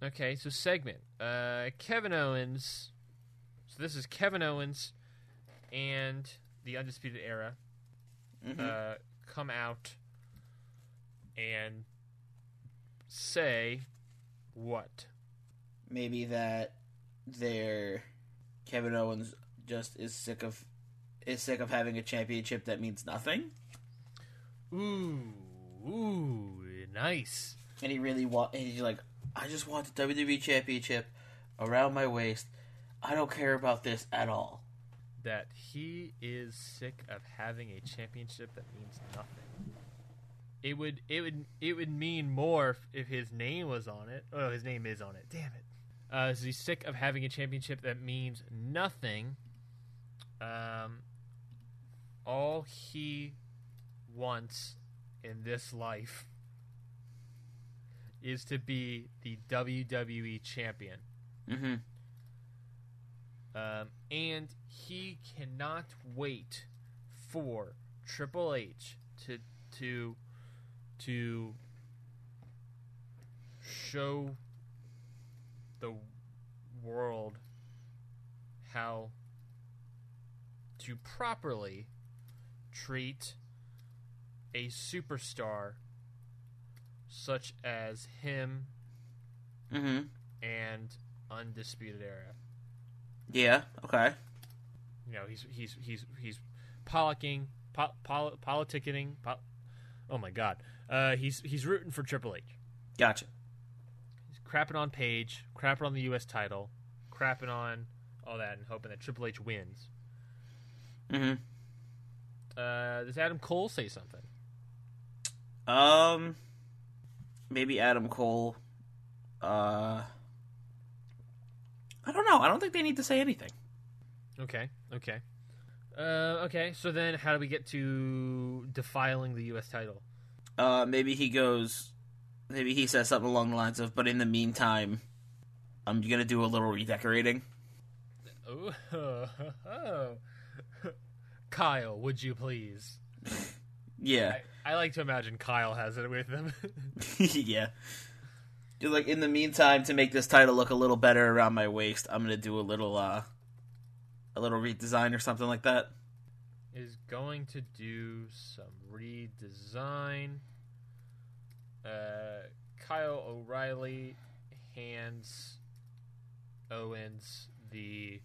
Okay, so segment. Kevin Owens. So this is Kevin Owens and the Undisputed Era come out and say what? Maybe that they're Kevin Owens just is sick of having a championship that means nothing. Ooh, nice. And he's like, I just want the WWE Championship around my waist. I don't care about this at all. That he is sick of having a championship that means nothing. It would mean more if his name was on it. Oh, his name is on it. Damn it. So he's sick of having a championship that means nothing. All he wants in this life is to be the WWE champion. And he cannot wait for Triple H to show the world how to properly treat a superstar such as him and Undisputed Era. Yeah. Okay. You know, he's politicking. Oh my God. He's rooting for Triple H. Gotcha. He's crapping on Paige, crapping on the U.S. title, crapping on all that, and hoping that Triple H wins. Does Adam Cole say something? Maybe Adam Cole. I don't know. I don't think they need to say anything. Okay. Okay, so then how do we get to defiling the U.S. title? Maybe he says something along the lines of, but in the meantime, I'm going to do a little redecorating. Oh. Kyle, would you please? Yeah. I like to imagine Kyle has it with him. Yeah. Dude, like, in the meantime, to make this title look a little better around my waist, I'm going to do a little redesign or something like that. Is going to do some redesign. Kyle O'Reilly hands Owens the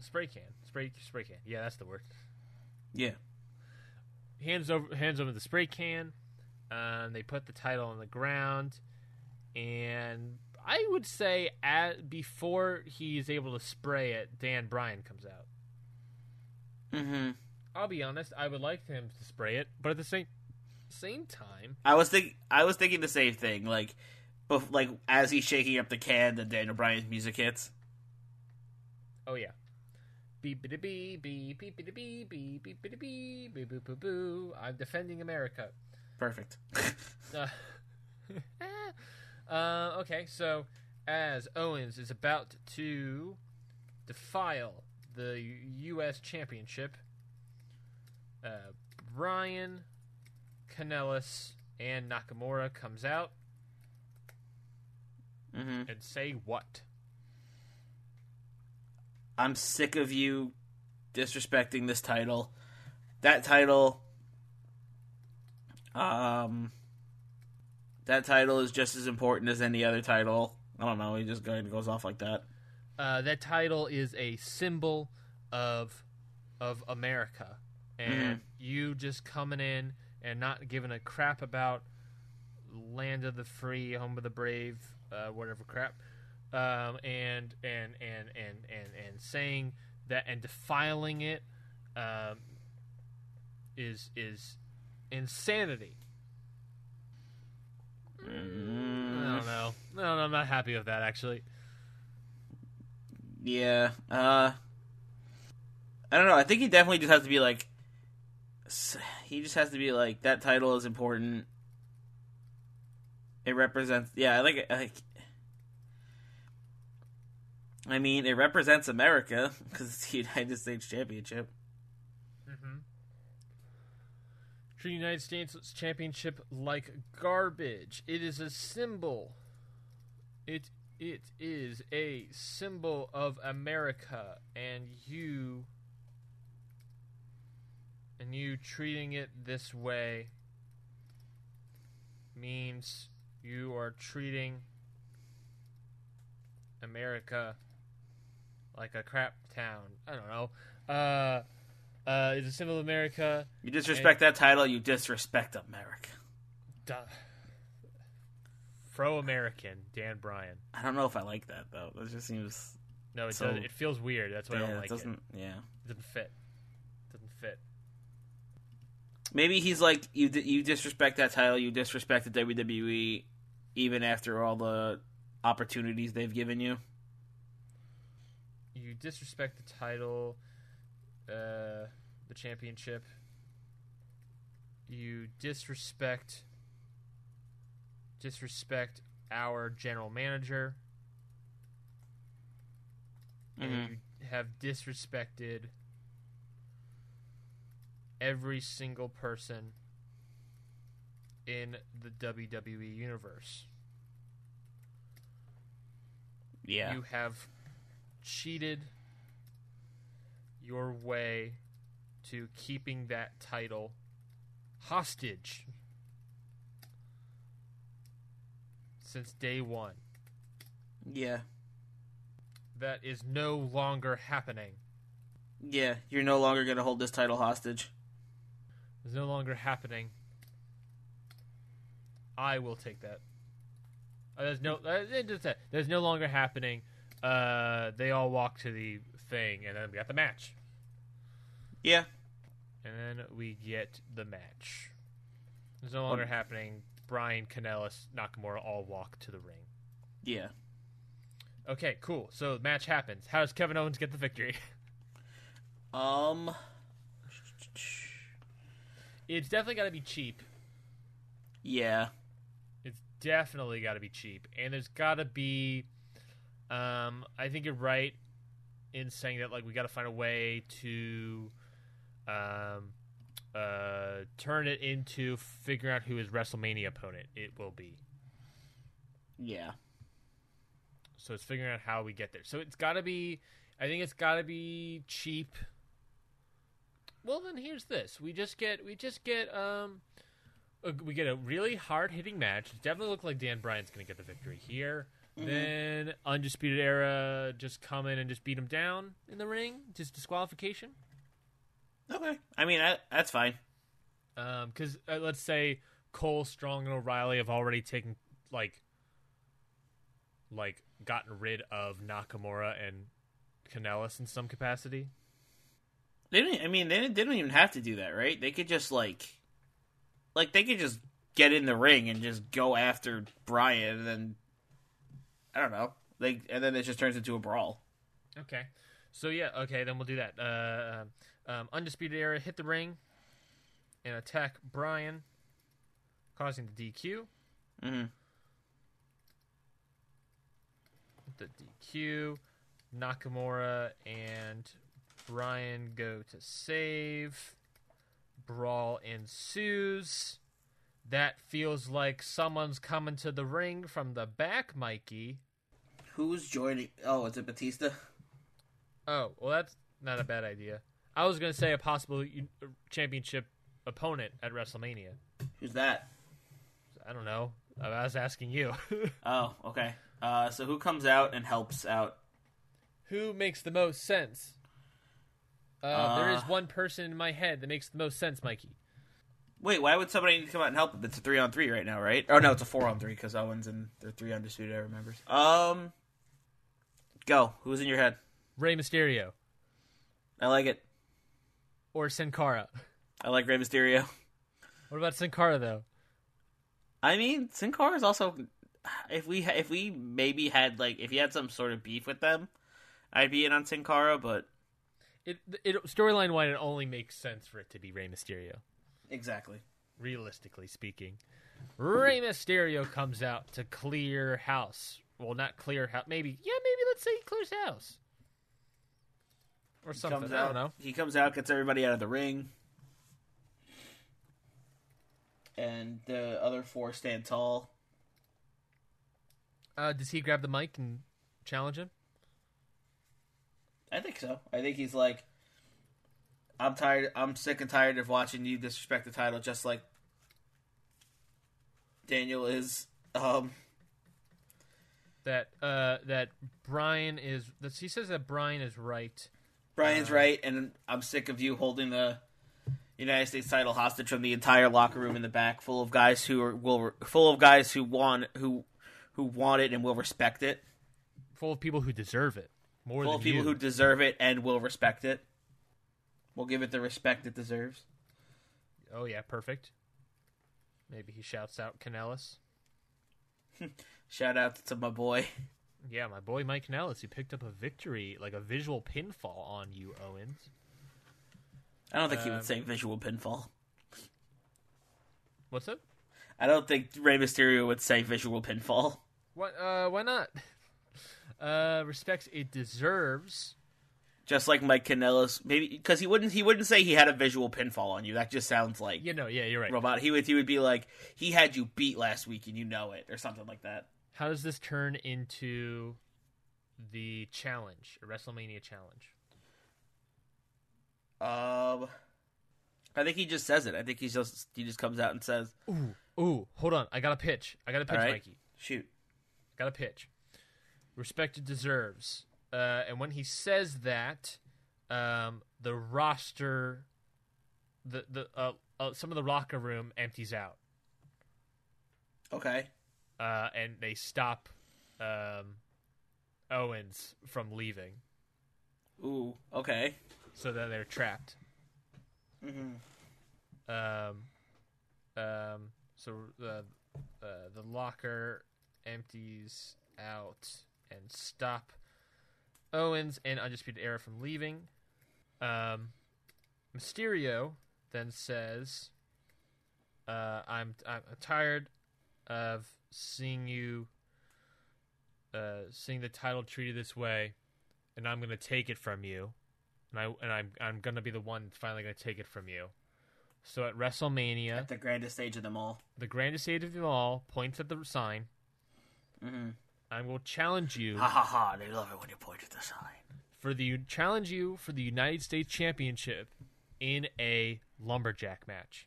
spray can. Spray can. Yeah, that's the word. Yeah. Hands over the spray can. They put the title on the ground, and I would say before he's able to spray it, Dan Bryan comes out. Mm-hmm. I'll be honest, I would like him to spray it, but at the same time, I was thinking the same thing. Like as he's shaking up the can, the Daniel Bryan's music hits. Oh yeah. Beep beep beep beep beep beep beep beep beep beep beep beep boop boo. I'm defending America. Perfect. Okay, so as Owens is about to defile the U.S. Championship, Bryan, Kanellis, and Nakamura comes out and say what? I'm sick of you disrespecting this title. That title is just as important as any other title. I don't know. He just goes off like that. That title is a symbol of America. And you just coming in and not giving a crap about land of the free, home of the brave, whatever crap, and saying that and defiling it is insanity. I don't know. No, I'm not happy with that actually. Yeah. I don't know. I think he definitely just has to be like. He just has to be like, that title is important. It represents, it represents America because it's the United States Championship. Mm-hmm. Treat United States Championship like garbage. It is a symbol. It is a symbol of America, and you. And you treating it this way means you are treating America like a crap town. I don't know. It's a symbol of America. You disrespect that title, you disrespect America. Pro-American, Dan Bryan. I don't know if I like that, though. That just seems... No, it doesn't. It feels weird. That's why I don't like it. Yeah. It doesn't fit. Maybe he's like, you disrespect that title, you disrespect the WWE, even after all the opportunities they've given you. You disrespect the title, the championship. You disrespect our general manager. Mm-hmm. And you have disrespected every single person in the WWE universe. Yeah. You have cheated your way to keeping that title hostage since day one. Yeah. That is no longer happening. Yeah, you're no longer going to hold this title hostage. It's no longer happening. I will take that. There's no longer happening. They all walk to the thing, and then we got the match. Yeah. And then we get the match. It's no longer happening. Bryan, Kanellis, Nakamura all walk to the ring. Yeah. Okay, cool. So the match happens. How does Kevin Owens get the victory? It's definitely got to be cheap. Yeah. It's definitely got to be cheap. And there's got to be... I think you're right in saying that, like, we got to find a way to turn it into figuring out who his WrestleMania opponent it will be. Yeah. So it's figuring out how we get there. So it's got to be... I think it's got to be cheap. Well, then here's this. We get a really hard-hitting match. It definitely looks like Dan Bryan's going to get the victory here. Mm-hmm. Then Undisputed Era just come in and just beat him down in the ring. Just disqualification. Okay. I mean, that's fine. Because let's say Cole, Strong, and O'Reilly have already taken, like gotten rid of Nakamura and Kanellis in some capacity. They don't even have to do that, right? They could just get in the ring and just go after Bryan, and then I don't know. And then it just turns into a brawl. Okay. So yeah, okay, then we'll do that. Undisputed Era hit the ring and attack Bryan, causing the DQ. Mm-hmm. The DQ. Nakamura and Bryan go to save. Brawl ensues. That feels like someone's coming to the ring from the back, Mikey. Who's joining? Oh, is it Batista? Oh, well, that's not a bad idea. I was going to say a possible championship opponent at WrestleMania. Who's that? I don't know. I was asking you. Oh, okay. So who comes out and helps out? Who makes the most sense? There is one person in my head that makes the most sense, Mikey. Wait, why would somebody need to come out and help him? It's a 3-on-3 right now, right? Oh, no, it's a 4-on-3 because Owens and they're 3 undisputed, I remember. Go. Who's in your head? Rey Mysterio. I like it. Or Sin Cara. I like Rey Mysterio. What about Sin Cara, though? I mean, Sin Cara is also... If we maybe had, if you had some sort of beef with them, I'd be in on Sin Cara, but... It storyline-wise, it only makes sense for it to be Rey Mysterio. Exactly. Realistically speaking. Rey Mysterio comes out to clear house. Well, not clear house. Maybe let's say he clears house. Or something. I don't know. He comes out, gets everybody out of the ring. And the other 4 stand tall. Does he grab the mic and challenge him? I think so. I think he's like, I'm sick and tired of watching you disrespect the title, just like Daniel is. He says that Bryan is right. Bryan's right, and I'm sick of you holding the United States title hostage from the entire locker room in the back, full of guys who want it and will respect it. Full of people who deserve it. More than people who deserve it and will respect it. We'll give it the respect it deserves. Oh, yeah, perfect. Maybe he shouts out Kanellis. Shout out to my boy. Yeah, my boy Mike Kanellis, who picked up a victory, like a visual pinfall on you, Owens. I don't think he would say visual pinfall. What's up? I don't think Rey Mysterio would say visual pinfall. What? Why not? Respects it deserves, just like Mike Kanellis, maybe, because he wouldn't say he had a visual pinfall on you. That just sounds like you're right. Robot. He would be like, he had you beat last week and you know it, or something like that. How does this turn into the challenge, a WrestleMania challenge? I think he just says it. I think he just comes out and says, "Ooh, hold on, I got a pitch. Right. Mikey. Shoot, got a pitch." Respect it deserves. And when he says that, the roster, some of the locker room empties out. Okay. And they stop Owens from leaving. Ooh, okay. So that they're trapped. Mm-hmm. So the locker empties out. and stop Owens and Undisputed Era from leaving. Mysterio then says, I'm tired of seeing you, seeing the title treated this way, and I'm gonna take it from you, and I'm gonna be the one finally gonna take it from you. So at WrestleMania, at the grandest stage of them all, points at the sign. Mm-hmm. I will challenge you. Ha ha ha! They love it when you point at the sign. Challenge you for the United States Championship in a lumberjack match.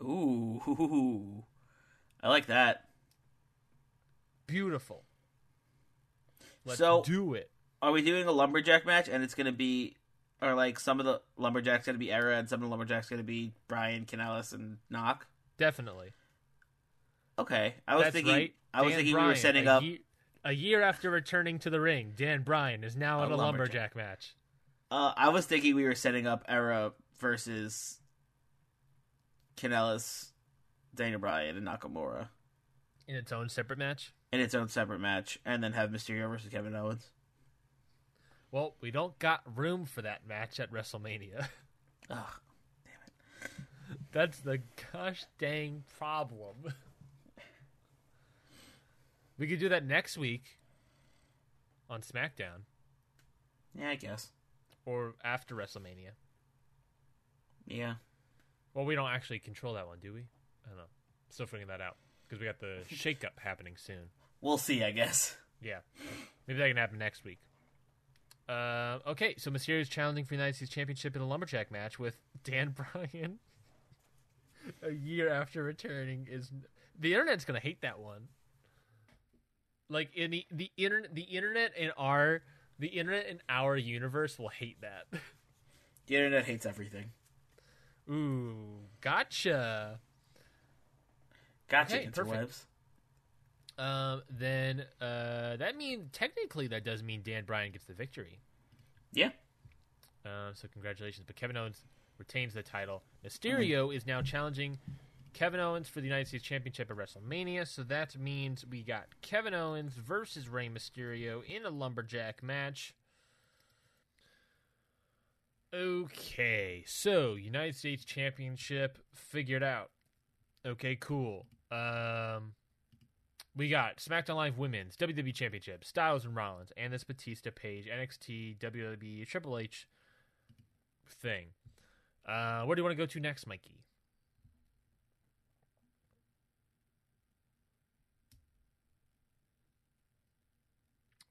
Ooh, I like that. Beautiful. Let's do it. Are we doing a lumberjack match? And it's going to be, or like some of the lumberjacks going to be Era, and some of the lumberjacks going to be Bryan, Kanellis, and Knock. Definitely. Okay, I was thinking we were setting up. A year after returning to the ring, Dan Bryan is now in a lumberjack match. I was thinking we were setting up Era versus Kanellis, Daniel Bryan, and Nakamura. In its own separate match, and then have Mysterio versus Kevin Owens. Well, we don't got room for that match at WrestleMania. Ugh, damn it. That's the gosh dang problem. We could do that next week on SmackDown. Yeah, I guess. Or after WrestleMania. Yeah. Well, we don't actually control that one, do we? I don't know. Still figuring that out. Because we got the shakeup happening soon. We'll see, I guess. Yeah. Maybe that can happen next week. Okay, so Mysterio's challenging for the United States Championship in a lumberjack match with Dan Bryan. A year after returning is... The internet's going to hate that one. Like in the internet in our universe will hate that. The internet hates everything. Ooh, gotcha. Okay, interwebs. Then that means technically that does mean Dan Bryan gets the victory. Yeah. So congratulations, but Kevin Owens retains the title. Mysterio is now challenging Kevin Owens for the United States Championship at WrestleMania, so that means we got Kevin Owens versus Rey Mysterio in a lumberjack match. Okay, so United States Championship figured out. Okay, cool. We got SmackDown Live Women's, WWE Championship, Styles and Rollins, and this Batista, Paige, NXT, WWE, Triple H thing. Where do you want to go to next, Mikey?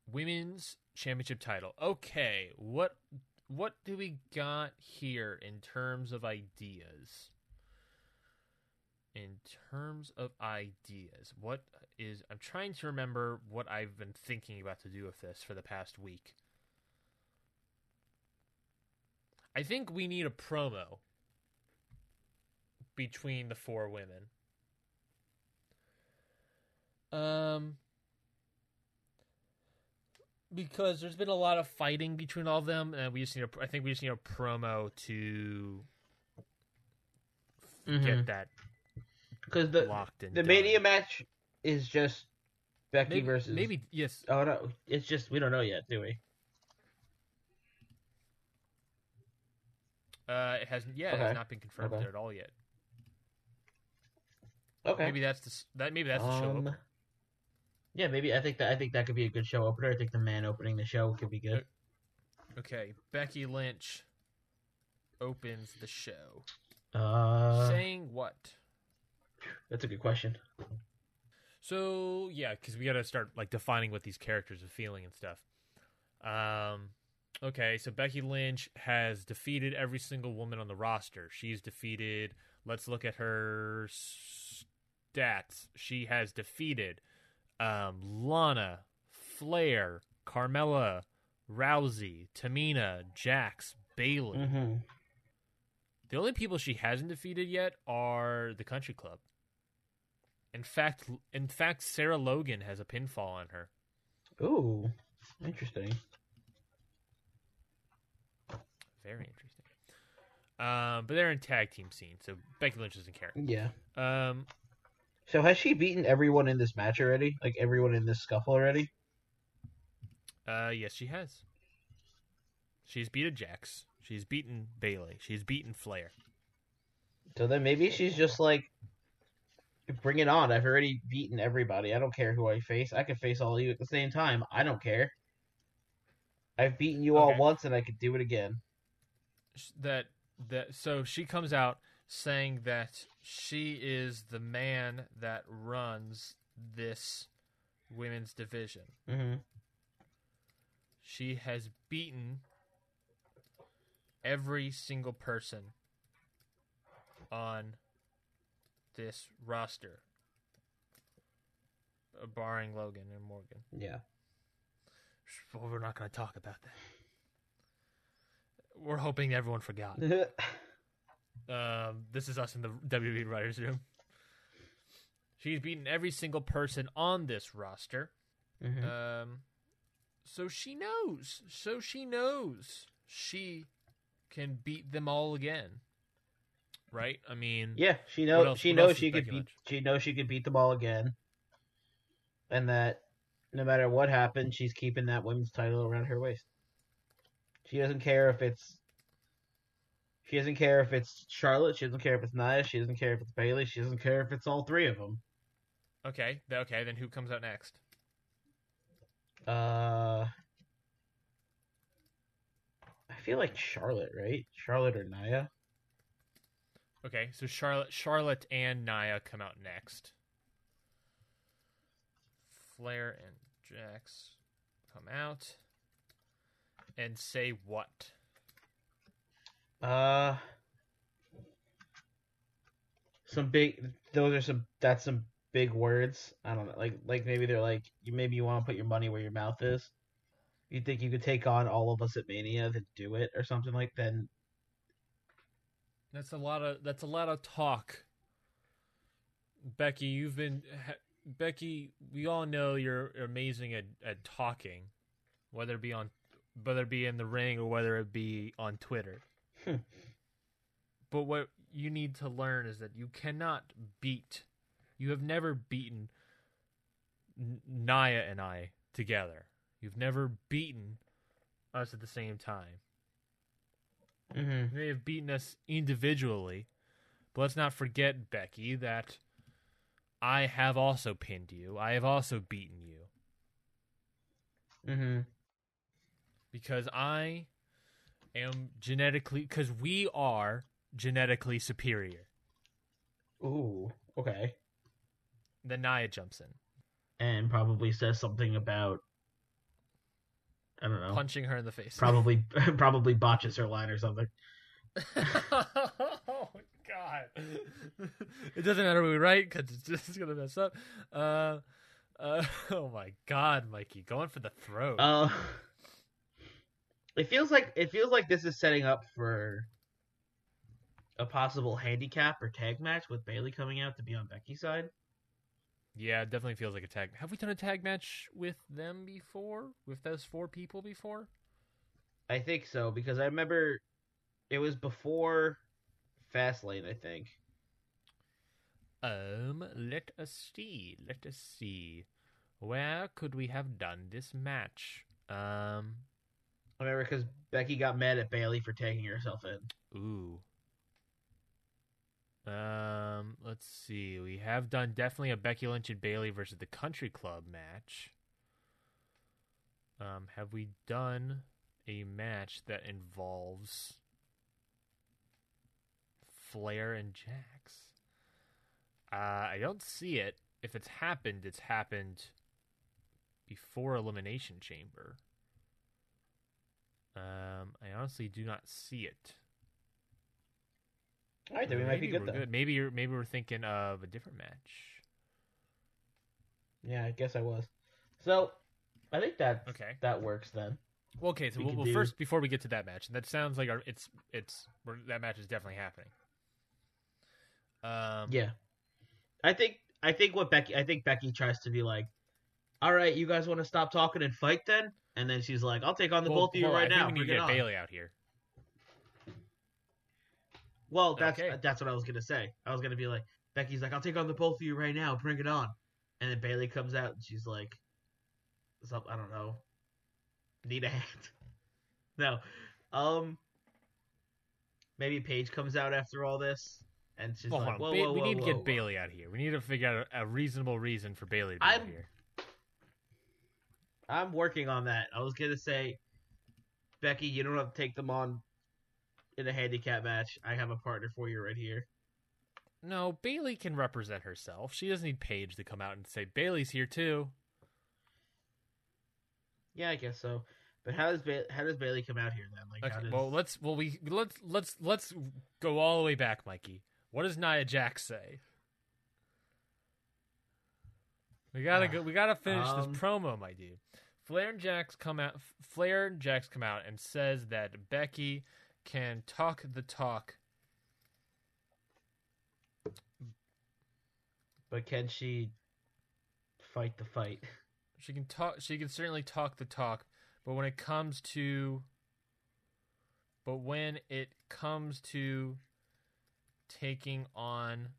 Women's Championship title. Okay, what do we got here in terms of ideas? What is... I'm trying to remember what I've been thinking about to do with this for the past week. I think we need a promo between the four women. Because there's been a lot of fighting between all of them, and I think we just need a promo to get that because the Mania match is just Becky versus maybe yes. Oh no, it's just we don't know yet, do we? It hasn't. Yeah, okay. It has not been confirmed there at all yet. Okay, maybe that's the show opener. Yeah, maybe I think that could be a good show opener. I think the man opening the show could be good. Okay, Becky Lynch opens the show. Saying what? That's a good question. So yeah, because we got to start like defining what these characters are feeling and stuff. Okay, so Becky Lynch has defeated every single woman on the roster. She's defeated. Let's look at her stats. She has defeated Lana, Flair, Carmella, Rousey, Tamina, Jax, Bayley. Mm-hmm. The only people she hasn't defeated yet are the Country Club. In fact, Sarah Logan has a pinfall on her. Ooh, interesting. Very interesting. But they're in tag team scene, so Becky Lynch doesn't care. Yeah. So has she beaten everyone in this match already? Like, everyone in this scuffle already? Yes, she has. She's beaten Jax. She's beaten Bayley. She's beaten Flair. So then maybe she's just like, bring it on. I've already beaten everybody. I don't care who I face. I could face all of you at the same time. I don't care. I've beaten you all once, and I could do it again. So she comes out saying that she is the man that runs this women's division. Mm-hmm. She has beaten every single person on this roster, barring Logan and Morgan. Yeah. Well, we're not going to talk about that. We're hoping everyone forgot. This is us in the WWE writers' room. She's beaten every single person on this roster. Mm-hmm. So she knows. She can beat them all again. Right? I mean, yeah, she knows she could beat them all again. And that no matter what happens, she's keeping that women's title around her waist. She doesn't care if it's Charlotte. She doesn't care if it's Nia. She doesn't care if it's Bayley. She doesn't care if it's all three of them. Okay. Then who comes out next? I feel like Charlotte, right? Charlotte or Nia. Okay, so Charlotte and Nia come out next. Flair and Jax come out and say what? That's some big words. I don't know. Like maybe they're like, maybe you want to put your money where your mouth is. You think you could take on all of us at Mania to do it or something like that? That's a lot of talk. Becky, we all know you're amazing at talking, whether it be in the ring or whether it be on Twitter. But what you need to learn is that you have never beaten Nia and I together. You've never beaten us at the same time. Mm-hmm. They have beaten us individually, but let's not forget, Becky, that I have also pinned you. I have also beaten you. Mm-hmm. Because I am because we are genetically superior. Ooh, okay. Then Nia jumps in. And probably says something about, I don't know, punching her in the face. Probably botches her line or something. Oh, God. It doesn't matter what we write because it's just going to mess up. Oh, my God, Mikey. Going for the throat. It feels like this is setting up for a possible handicap or tag match with Bayley coming out to be on Becky's side. Yeah, it definitely feels like a tag. Have we done a tag match with them before? With those four people before? I think so, because I remember it was before Fastlane, I think. Let us see. Where could we have done this match? I remember because Becky got mad at Bayley for tagging herself in. Ooh. Let's see. We have done definitely a Becky Lynch and Bayley versus the Country Club match. Have we done a match that involves Flair and Jax? I don't see it. If it's happened, it's happened before Elimination Chamber. I honestly do not see it. All right, then we might be good, though. Maybe we're thinking of a different match. Yeah, I guess I was. So, I think that works then. Well, okay, so we'll first, before we get to that match, that sounds like that match is definitely happening. Yeah. I think Becky tries to be like, all right, you guys want to stop talking and fight then? And then she's like, I'll take on the both of you right now. I think we need to get Bayley out here. Well, that's what I was going to say. I was going to be like, Becky's like, I'll take on the both of you right now. Bring it on. And then Bayley comes out and she's like, I don't know. Need a hand. No. Maybe Paige comes out after all this. And she's like, whoa, we need to get Bailey out of here. We need to figure out a reasonable reason for Bailey to be out here. I'm working on that. I was going to say, Becky, you don't have to take them on in a handicap match. I have a partner for you right here. No, Bailey can represent herself. She doesn't need Paige to come out and say, Bailey's here too. Yeah, I guess so. But how does Bailey come out here then? Like, okay, let's go all the way back, Mikey. What does Nia Jax say? We gotta finish this promo, my dude. Flair and Jax come out and says that Becky can talk the talk, but can she fight the fight? She can talk. She can certainly talk the talk. But when it comes to taking on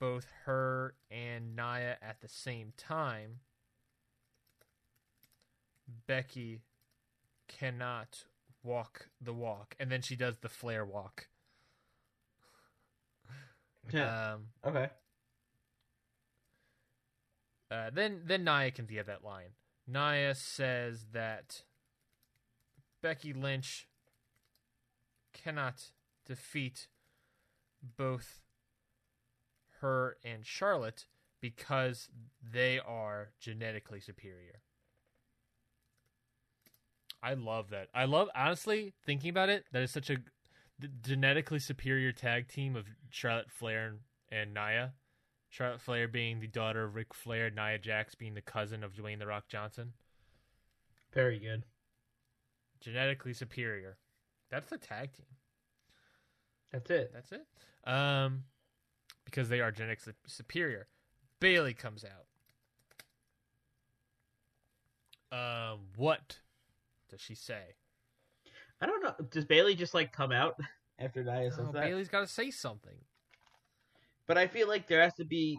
both her and Nia at the same time, Becky cannot walk the walk. And then she does the Flair walk. Yeah. Okay. Then Nia can get that line. Nia says that Becky Lynch cannot defeat both her and Charlotte because they are genetically superior. I love that. Honestly, thinking about it, that is such a genetically superior tag team of Charlotte, Flair, and Nia. Charlotte Flair being the daughter of Ric Flair, Nia Jax being the cousin of Dwayne The Rock Johnson. Very good. Genetically superior. That's the tag team. That's it. Because they are genetically superior. Bailey comes out. What does she say? I don't know. Does Bailey just come out after Nia says that? Bailey's got to say something. But I feel like there has to be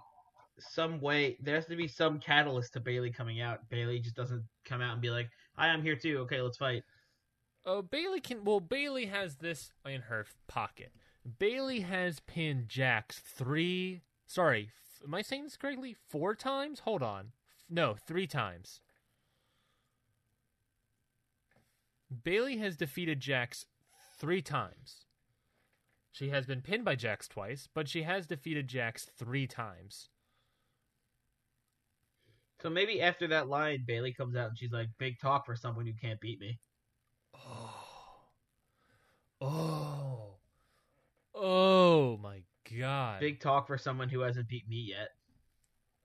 some way, there has to be some catalyst to Bailey coming out. Bailey just doesn't come out and be like, "Hi, I'm here too. Okay, let's fight." Oh, Bailey has this in her pocket. Bailey has pinned Jax 4 times? Hold on. No, 3 times. Bailey has defeated Jax 3 times. She has been pinned by Jax twice, but she has defeated Jax 3 times. So maybe after that line, Bailey comes out and she's like, "Big talk for someone who can't beat me." Oh my God. Big talk for someone who hasn't beat me yet.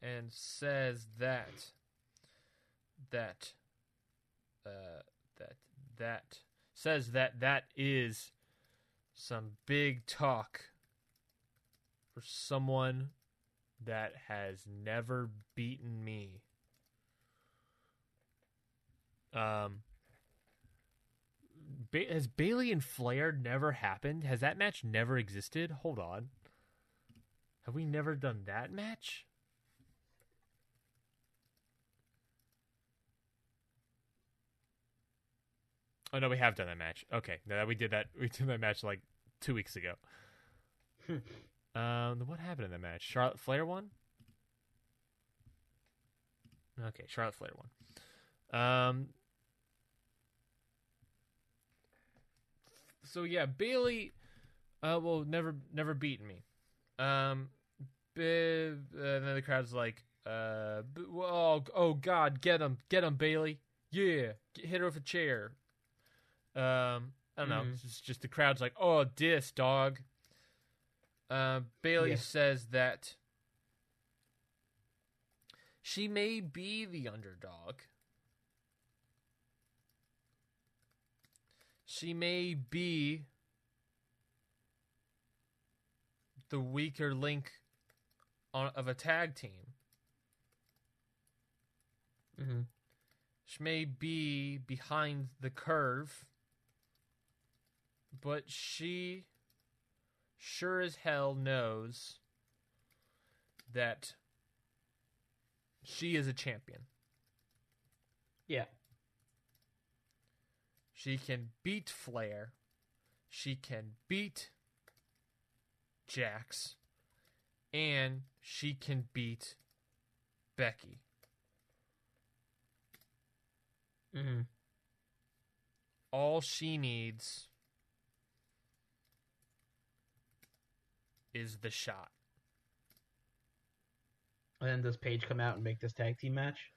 And says that is some big talk for someone that has never beaten me. Has Bailey and Flair never happened? Has that match never existed? Hold on. Have we never done that match? Oh, no, we have done that match. Okay, no, we did that. We did that match 2 weeks ago. What happened in that match? Charlotte Flair won? Okay, Charlotte Flair won. So yeah, Bailey. Never beaten me. And then the crowd's like, oh God, get him, Bailey. Yeah, hit her with a chair. I don't know. Mm-hmm. It's just the crowd's like, "Oh, diss, dog." Bailey says that she may be the underdog. She may be the weaker link of a tag team. Mm-hmm. She may be behind the curve. But she sure as hell knows that she is a champion. Yeah. She can beat Flair. She can beat Jax. And she can beat Becky. Mm-hmm. All she needs is the shot. And then does Paige come out and make this tag team match?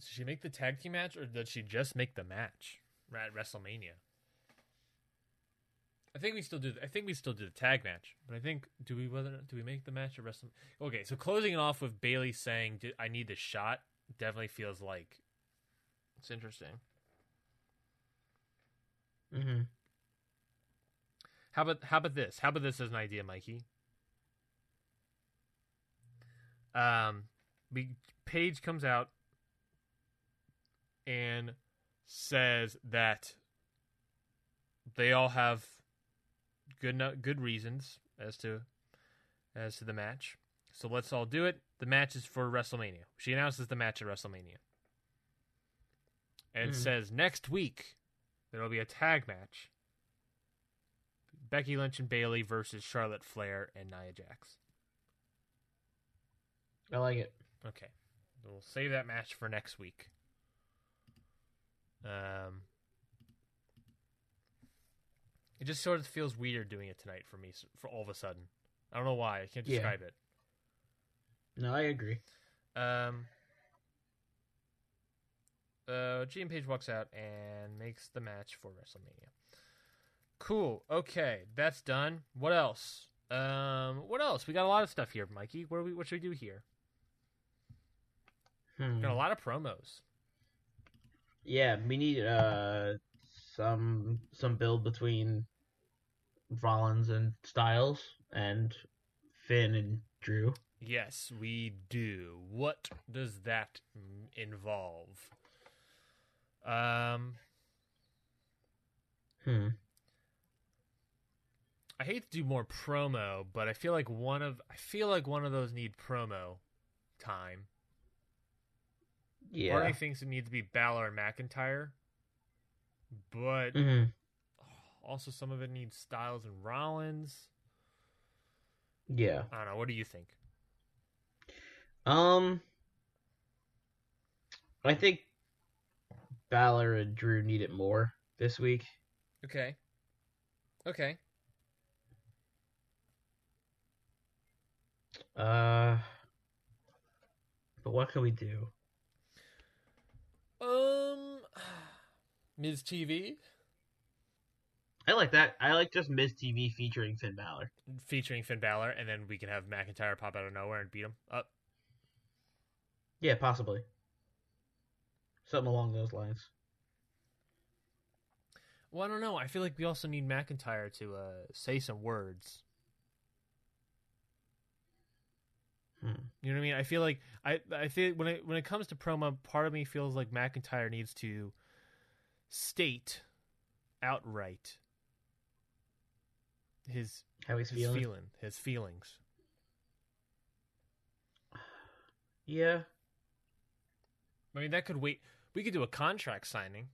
Does she make the tag team match, or did she just make the match at WrestleMania? I think we still do the tag match, but I think do we make the match at WrestleMania? Okay, so closing it off with Bayley saying, "I need the shot," definitely feels like it's interesting. Mm-hmm. How about this? How about this as an idea, Mikey? Paige comes out and says that they all have good reasons as to the match. So let's all do it. The match is for WrestleMania. She announces the match at WrestleMania and says next week there will be a tag match: Becky Lynch and Bayley versus Charlotte, Flair, and Nia Jax. I like it. Okay. We'll save that match for next week. It just sort of feels weird doing it tonight for me, for all of a sudden. I don't know why. I can't describe it. No, I agree. G and Paige walks out and makes the match for WrestleMania. Cool. Okay. That's done. What else? We got a lot of stuff here, Mikey. What should we do here? Got a lot of promos. Yeah, we need some build between Rollins and Styles and Finn and Drew. Yes, we do. What does that involve? I hate to do more promo, but I feel like one of those need promo time. Yeah. Hardy thinks it needs to be Balor and McIntyre, but also some of it needs Styles and Rollins. Yeah. I don't know. What do you think? I think Balor and Drew need it more this week. Okay. But what can we do? Miz TV. I like that. I like just Miz TV featuring Finn Balor. And then we can have McIntyre pop out of nowhere and beat him up. Yeah, possibly. Something along those lines. Well, I don't know. I feel like we also need McIntyre to say some words. You know what I mean? I feel like I feel when it comes to promo, part of me feels like McIntyre needs to state outright his feelings. Yeah. I mean, that could wait. We could do a contract signing.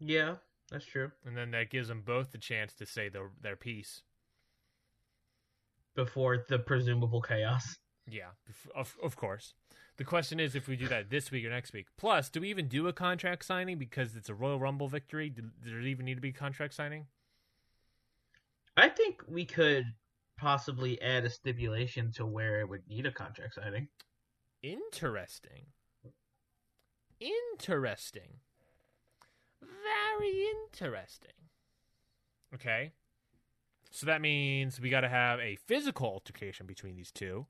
Yeah, that's true. And then that gives them both the chance to say their piece. Before the presumable chaos. Yeah, of course. The question is if we do that this week or next week. Plus, do we even do a contract signing because it's a Royal Rumble victory? Does there even need to be contract signing? I think we could possibly add a stipulation to where it would need a contract signing. Interesting. Very interesting. Okay. So that means we got to have a physical altercation between these two.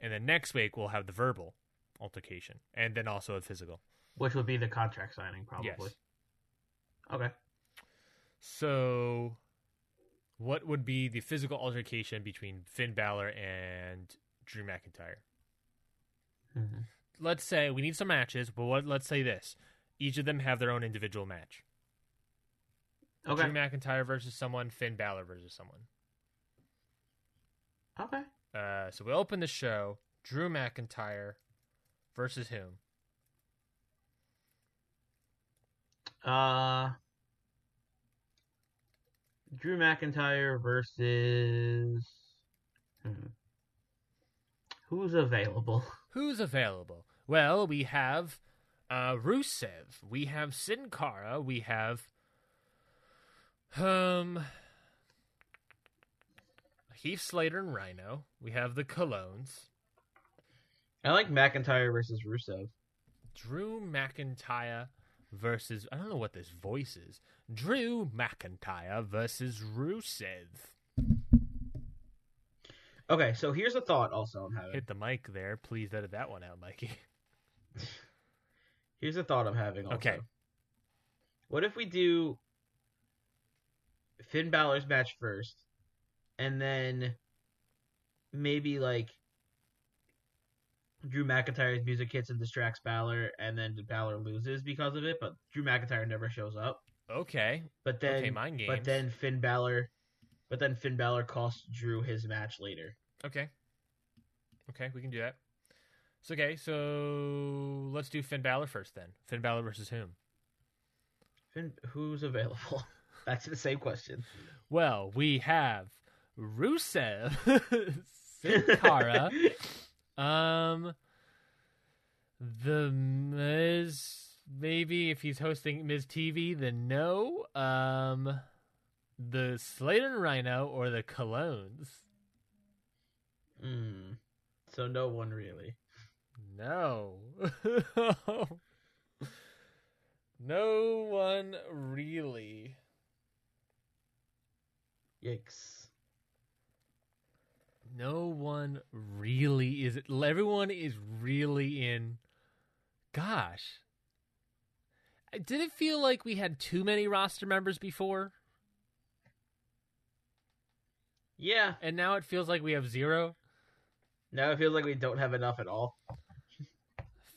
And then next week, we'll have the verbal altercation. And then also a physical. Which would be the contract signing, probably. Yes. Okay. So what would be the physical altercation between Finn Balor and Drew McIntyre? Mm-hmm. Let's say we need some matches, but let's say this. Each of them have their own individual match. Okay. Drew McIntyre versus someone, Finn Balor versus someone. Okay. So we open the show. Drew McIntyre versus whom? Drew McIntyre versus... Who's available? Who's available? Well, we have Rusev. We have Sin Cara. We have... Heath Slater and Rhino. We have the Colognes. I like McIntyre versus Rusev. Drew McIntyre versus... I don't know what this voice is. Drew McIntyre versus Rusev. Okay, so here's a thought also I'm having. Hit the mic there. Please edit that one out, Mikey. Here's a thought I'm having also. Okay. What if we do Finn Balor's match first, and then maybe, like, Drew McIntyre's music hits and distracts Balor, and then Balor loses because of it, but Drew McIntyre never shows up. Okay. But then, okay, mind games. But then Finn Balor costs Drew his match later. Okay. Okay, we can do that. So, okay, so let's do Finn Balor first then. Finn Balor versus whom? Who's available? That's the same question. Well, we have Rusev, Sin Cara, the Miz. Maybe if he's hosting Miz TV, then no. The Slater and Rhino or the Colognes. So no one really. No. No one really. Yikes. No one really is. Everyone is really in. Gosh. Did it feel like we had too many roster members before? Yeah. And now it feels like we have zero? Now it feels like we don't have enough at all.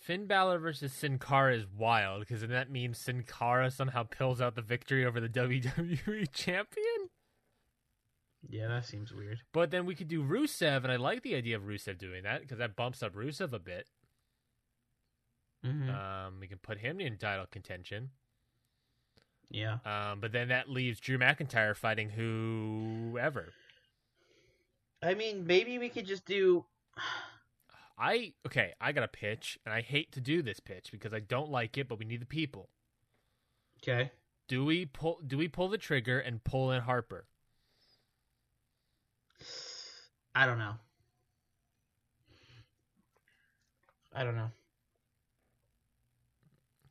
Finn Balor versus Sin Cara is wild, because then that means Sin Cara somehow pulls out the victory over the WWE champion? Yeah, that seems weird. But then we could do Rusev, and I like the idea of Rusev doing that, because that bumps up Rusev a bit. Mm-hmm. We can put him in title contention. Yeah. But then that leaves Drew McIntyre fighting whoever. I mean, maybe we could just do... I got a pitch, and I hate to do this pitch because I don't like it, but we need the people. Okay. Do we pull the trigger and pull in Harper? I don't know.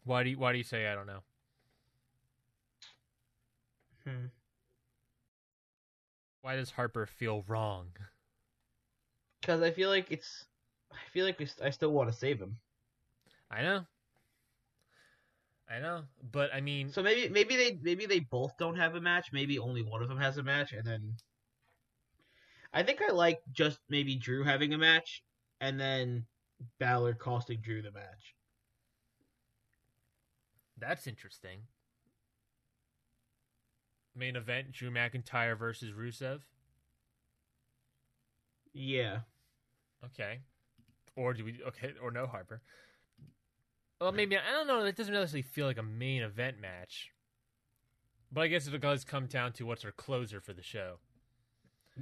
Why do you say I don't know? Why does Harper feel wrong? Because I feel like it's... I still want to save him. I know, but I mean. So maybe they both don't have a match. Maybe only one of them has a match, and then. I think I like just maybe Drew having a match, and then Balor costing Drew the match. That's interesting. Main event: Drew McIntyre versus Rusev. Yeah. Okay. Or do we... Okay, or no Harper. Well, maybe... I don't know. That doesn't necessarily feel like a main event match. But I guess it does come down to what's our closer for the show.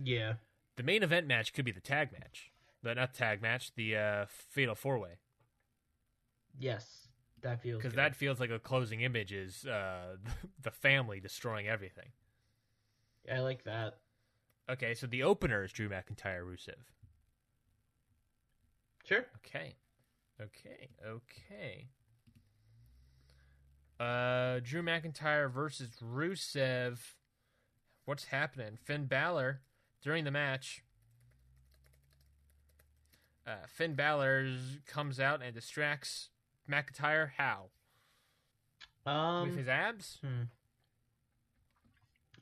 Yeah. The main event match could be the tag match. The Fatal 4-Way. Yes. That feels... Because that feels like a closing image is the family destroying everything. Yeah, I like that. Okay, so the opener is Drew McIntyre, Rusev. Sure. Okay. Drew McIntyre versus Rusev. What's happening? Finn Balor during the match. Finn Balor comes out and distracts McIntyre. How? With his abs?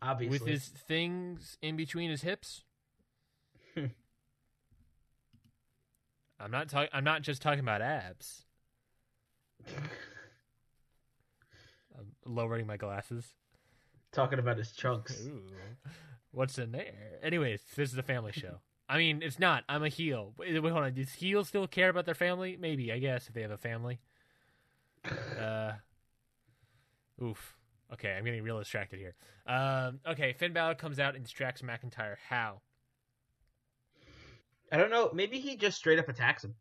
Obviously. With his things in between his hips? I'm not just talking about abs. I'm lowering my glasses. Talking about his chunks. Ooh. What's in there? Anyways, this is a family show. I mean, it's not. I'm a heel. Wait, hold on. Does heels still care about their family? Maybe, I guess, if they have a family. Oof. Okay, I'm getting real distracted here. Okay, Finn Balor comes out and distracts McIntyre. How? I don't know. Maybe he just straight up attacks him.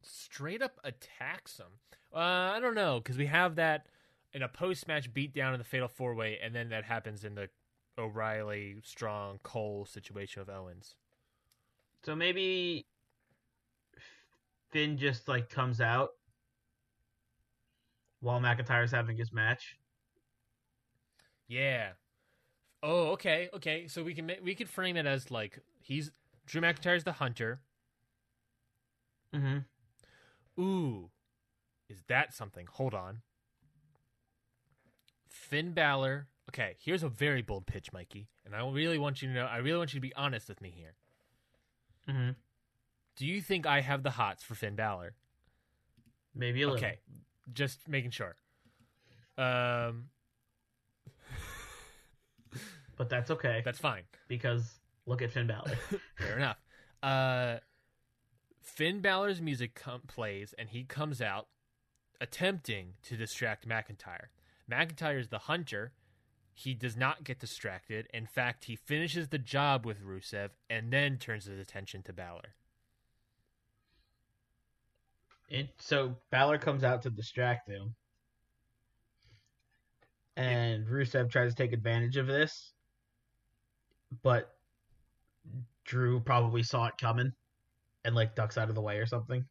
Straight up attacks him? I don't know, because we have that in a post-match beatdown in the Fatal 4-Way, and then that happens in the O'Reilly, Strong, Cole situation of Owens. So maybe Finn just, like, comes out while McIntyre's having his match. Yeah. Oh, okay, okay. So we could frame it as like he's Drew McIntyre's the hunter. Mm-hmm. Ooh, is that something? Hold on. Finn Balor. Okay, here's a very bold pitch, Mikey, and I really want you to know. I really want you to be honest with me here. Mm-hmm. Do you think I have the hots for Finn Balor? Maybe a little. Okay. Just making sure. But that's okay. That's fine. Because look at Finn Balor. Fair enough. Finn Balor's music plays, and he comes out attempting to distract McIntyre. McIntyre is the hunter. He does not get distracted. In fact, he finishes the job with Rusev and then turns his attention to Balor. So Balor comes out to distract him, and Rusev tries to take advantage of this, but Drew probably saw it coming and, like, ducks out of the way or something.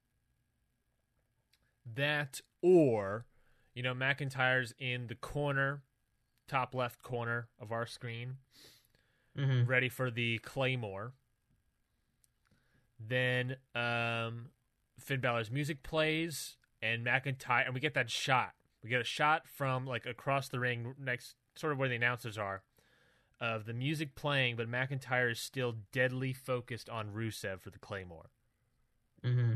That, or, you know, McIntyre's in the corner, top left corner of our screen, mm-hmm. ready for the Claymore. Then, Finn Balor's music plays, and McIntyre, and we get that shot. We get a shot from, like, across the ring, next, sort of where the announcers are, of the music playing, but McIntyre is still deadly focused on Rusev for the Claymore. Mm-hmm.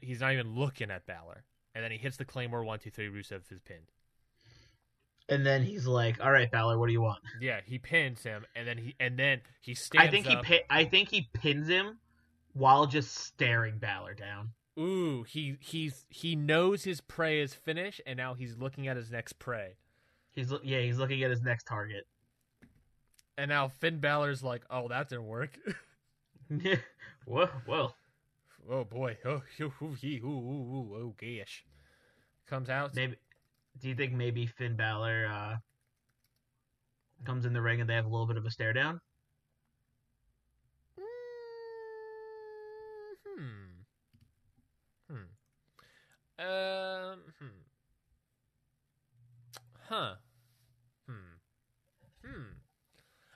He's not even looking at Balor, and then he hits the Claymore. 1, 2, 3. Rusev is pinned, and then he's like, "All right, Balor, what do you want?" Yeah, he pins him, and then he stands. I think he pins him while just staring Balor down. Ooh, he knows his prey is finished, and now he's looking at his next prey. He's looking at his next target. And now Finn Balor's like, "Oh, that didn't work." Whoa. Oh boy. Oh gosh. Comes out. Maybe. Do you think maybe Finn Balor comes in the ring and they have a little bit of a stare down?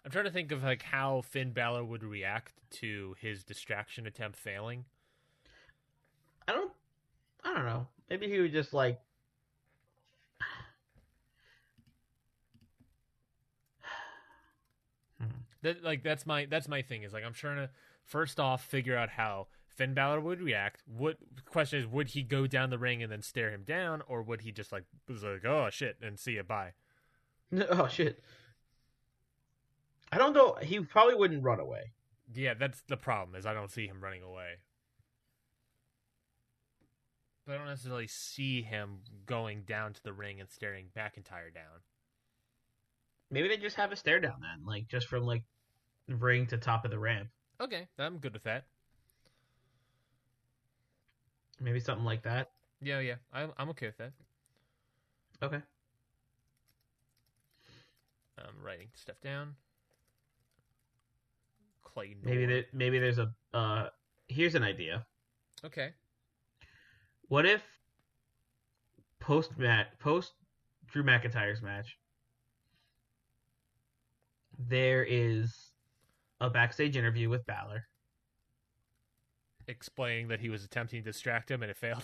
I'm trying to think of, like, how Finn Balor would react to his distraction attempt failing. I don't know. Maybe he would just, like, that's my thing is, like, I'm trying to first off figure out how Finn Balor would react. The question is, would he go down the ring and then stare him down, or would he just was like, "Oh shit," and see ya, bye? Oh shit. I don't know. He probably wouldn't run away. Yeah, that's the problem, is I don't see him running away. But I don't necessarily see him going down to the ring and staring McIntyre down. Maybe they just have a stare down then, like just from, like, ring to top of the ramp. Okay, I'm good with that. Maybe something like that. Yeah. I'm okay with that. Okay. I'm writing stuff down. Clay. Maybe there's a. Here's an idea. Okay. What if post Drew McIntyre's match, there is a backstage interview with Balor, explaining that he was attempting to distract him and it failed?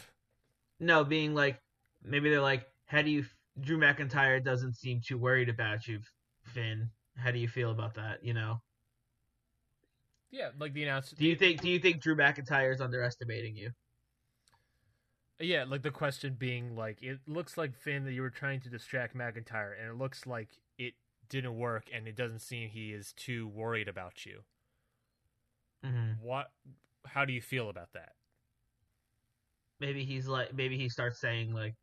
No, being like, maybe they're like, "How do you... Drew McIntyre doesn't seem too worried about you, Finn. How do you feel about that?" You know? Yeah, like the announcer. Do you think Drew McIntyre is underestimating you? Yeah, like the question being like, it looks like, Finn, that you were trying to distract McIntyre, and it looks like it didn't work, and it doesn't seem he is too worried about you. Mm-hmm. What? How do you feel about that? Maybe he starts saying, like,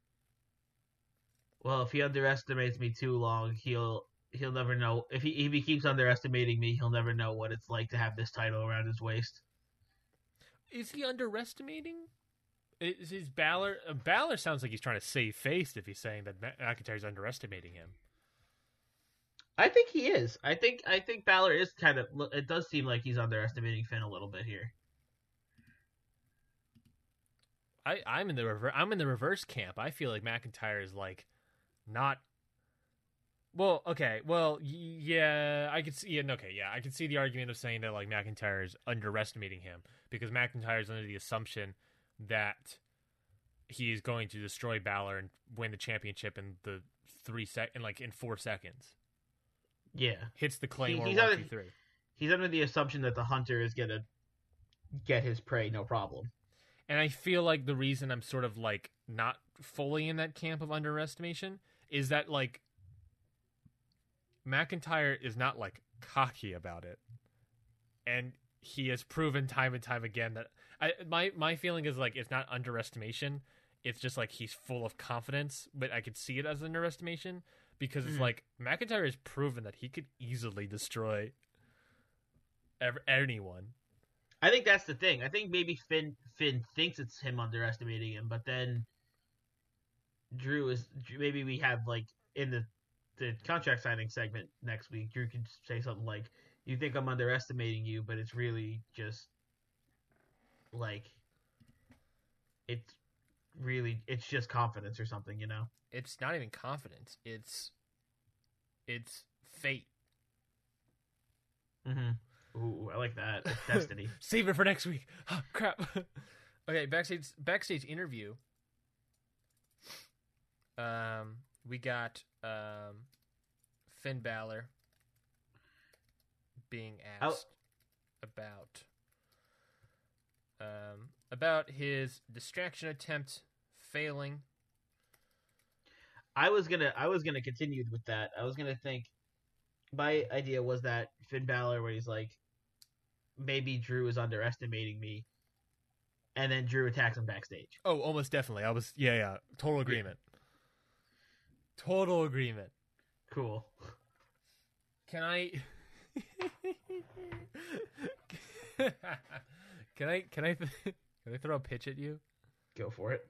well, if he underestimates me too long, he'll never know. If he keeps underestimating me, he'll never know what it's like to have this title around his waist. Is he underestimating? Is Balor? Balor sounds like he's trying to save face if he's saying that McIntyre's underestimating him. I think he is. I think Balor is kind of. It does seem like he's underestimating Finn a little bit here. I'm in the reverse camp. I feel like McIntyre is like not. Well, okay. Well, yeah, I could see. Yeah, okay, yeah, I could see the argument of saying that like McIntyre is underestimating him because McIntyre is under the assumption that he is going to destroy Balor and win the championship in the 3 second, like in 4 seconds. Yeah, hits the claymore. He's under the assumption that the hunter is gonna get his prey, no problem. And I feel like the reason I'm sort of like not fully in that camp of underestimation is that like McIntyre is not like cocky about it, and he has proven time and time again that my feeling is like it's not underestimation, it's just like he's full of confidence, but I could see it as underestimation because it's like McIntyre has proven that he could easily destroy anyone. I think that's the thing. I think maybe Finn thinks it's him underestimating him, but then Drew is maybe we have like in the contract signing segment next week, Drew can say something like, "You think I'm underestimating you, but it's really just like it's just confidence or something, you know? It's not even confidence. It's fate." Mm-hmm. Ooh, I like that. It's destiny. Save it for next week. Oh, crap. Okay, backstage interview. We got Finn Balor being asked about his distraction attempt failing. I was gonna continue with that. I was gonna think. My idea was that Finn Balor, where he's like, maybe Drew is underestimating me, and then Drew attacks him backstage. Oh, almost definitely. I was, yeah, total agreement. Yeah. Total agreement. Cool. Can I throw a pitch at you? Go for it.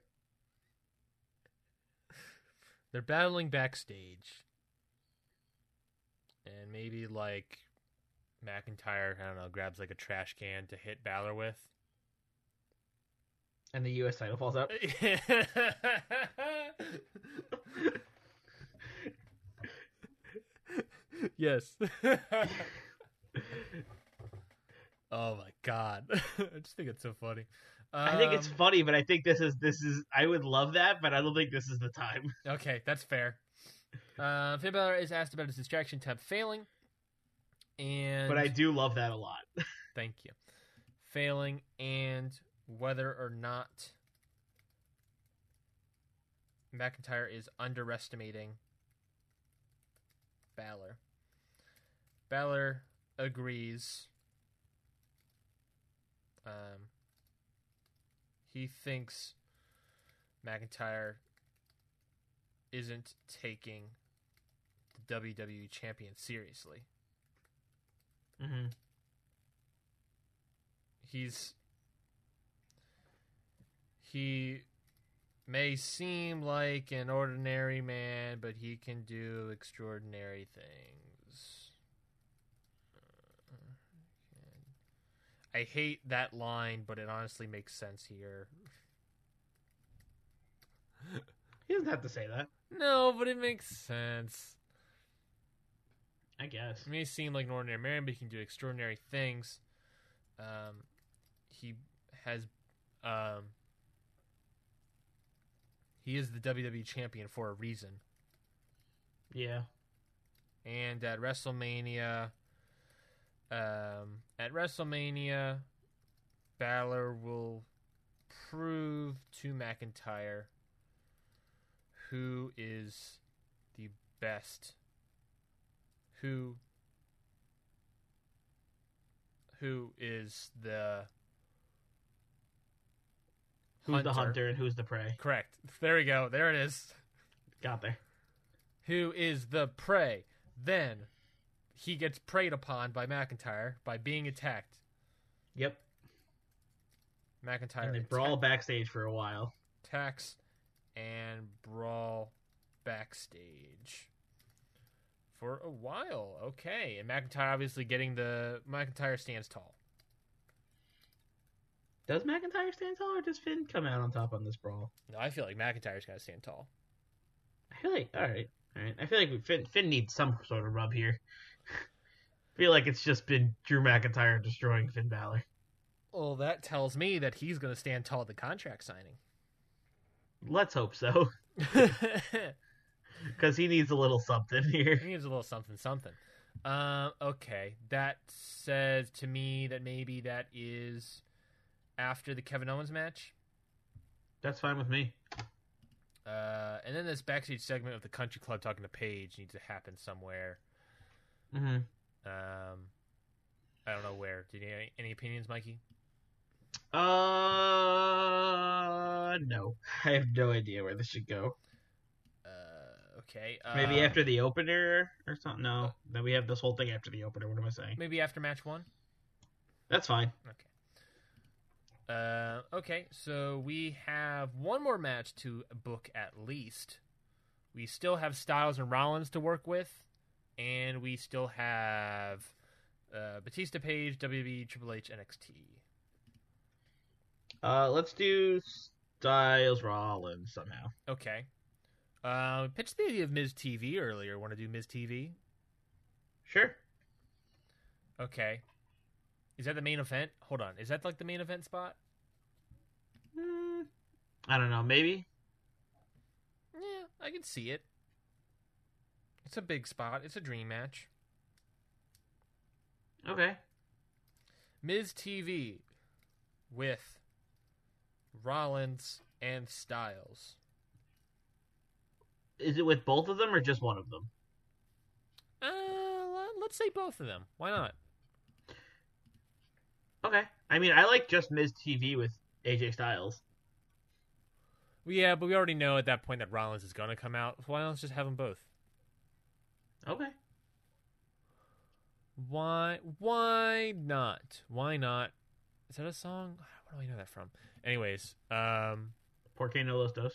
They're battling backstage, and maybe like McIntyre, I don't know, grabs like a trash can to hit Balor with, and the U.S. title falls out. Yes. Oh my god! I just think it's so funny. I think it's funny, but I think this is. I would love that, but I don't think this is the time. Okay, that's fair. Finn Balor is asked about his distraction attempt failing, but I do love that a lot. Thank you. Failing, and whether or not McIntyre is underestimating Balor. Balor agrees. He thinks McIntyre isn't taking the WWE champion seriously. Mm-hmm. He may seem like an ordinary man, but he can do extraordinary things. I hate that line, but it honestly makes sense here. He doesn't have to say that. No, but it makes sense. I guess. He may seem like an ordinary man, but he can do extraordinary things. He has... he is the WWE champion for a reason. Yeah. And at WrestleMania... Balor will prove to McIntyre who is the best, who's the hunter and who's the prey. Correct. There we go. There it is. Got there. who is the prey. Then he gets preyed upon by McIntyre by being attacked. Yep. McIntyre. And they brawl backstage for a while. Attacks and brawl backstage for a while. Okay. And McIntyre obviously getting the... McIntyre stands tall. Does McIntyre stand tall, or does Finn come out on top on this brawl? No, I feel like McIntyre's got to stand tall. I feel like... All right. I feel like Finn needs some sort of rub here. I feel like it's just been Drew McIntyre destroying Finn Balor. Well, that tells me that he's going to stand tall at the contract signing. Let's hope so. Because he needs a little something here. He needs a little something. Okay, that says to me that maybe that is after the Kevin Owens match. That's fine with me. And then this backstage segment of the Country Club talking to Paige needs to happen somewhere. Mm-hmm. I don't know where. Did you have any opinions, Mikey? No. I have no idea where this should go. Okay. Maybe after the opener or something? No. Then we have this whole thing after the opener. What am I saying? Maybe after match one? That's fine. Okay. Okay, so we have one more match to book at least. We still have Styles and Rollins to work with, and we still have Batista, Page, WWE, Triple H, NXT. Let's do Styles, Rollins somehow. Okay. We pitched the idea of Ms. TV earlier. Want to do Ms. TV? Sure. Okay. Is that the main event? Hold on. Is that like the main event spot? I don't know. Maybe? Yeah, I can see it. It's a big spot. It's a dream match. Okay. Ms. TV with Rollins and Styles. Is it with both of them or just one of them? Let's say both of them. Why not? Okay. I mean, I like just Ms. TV with AJ Styles. Yeah, but we already know at that point that Rollins is going to come out. Why don't we just have them both? Okay. Why not? Why not? Is that a song? Where do I know that from? Anyways. Por qué no los dos?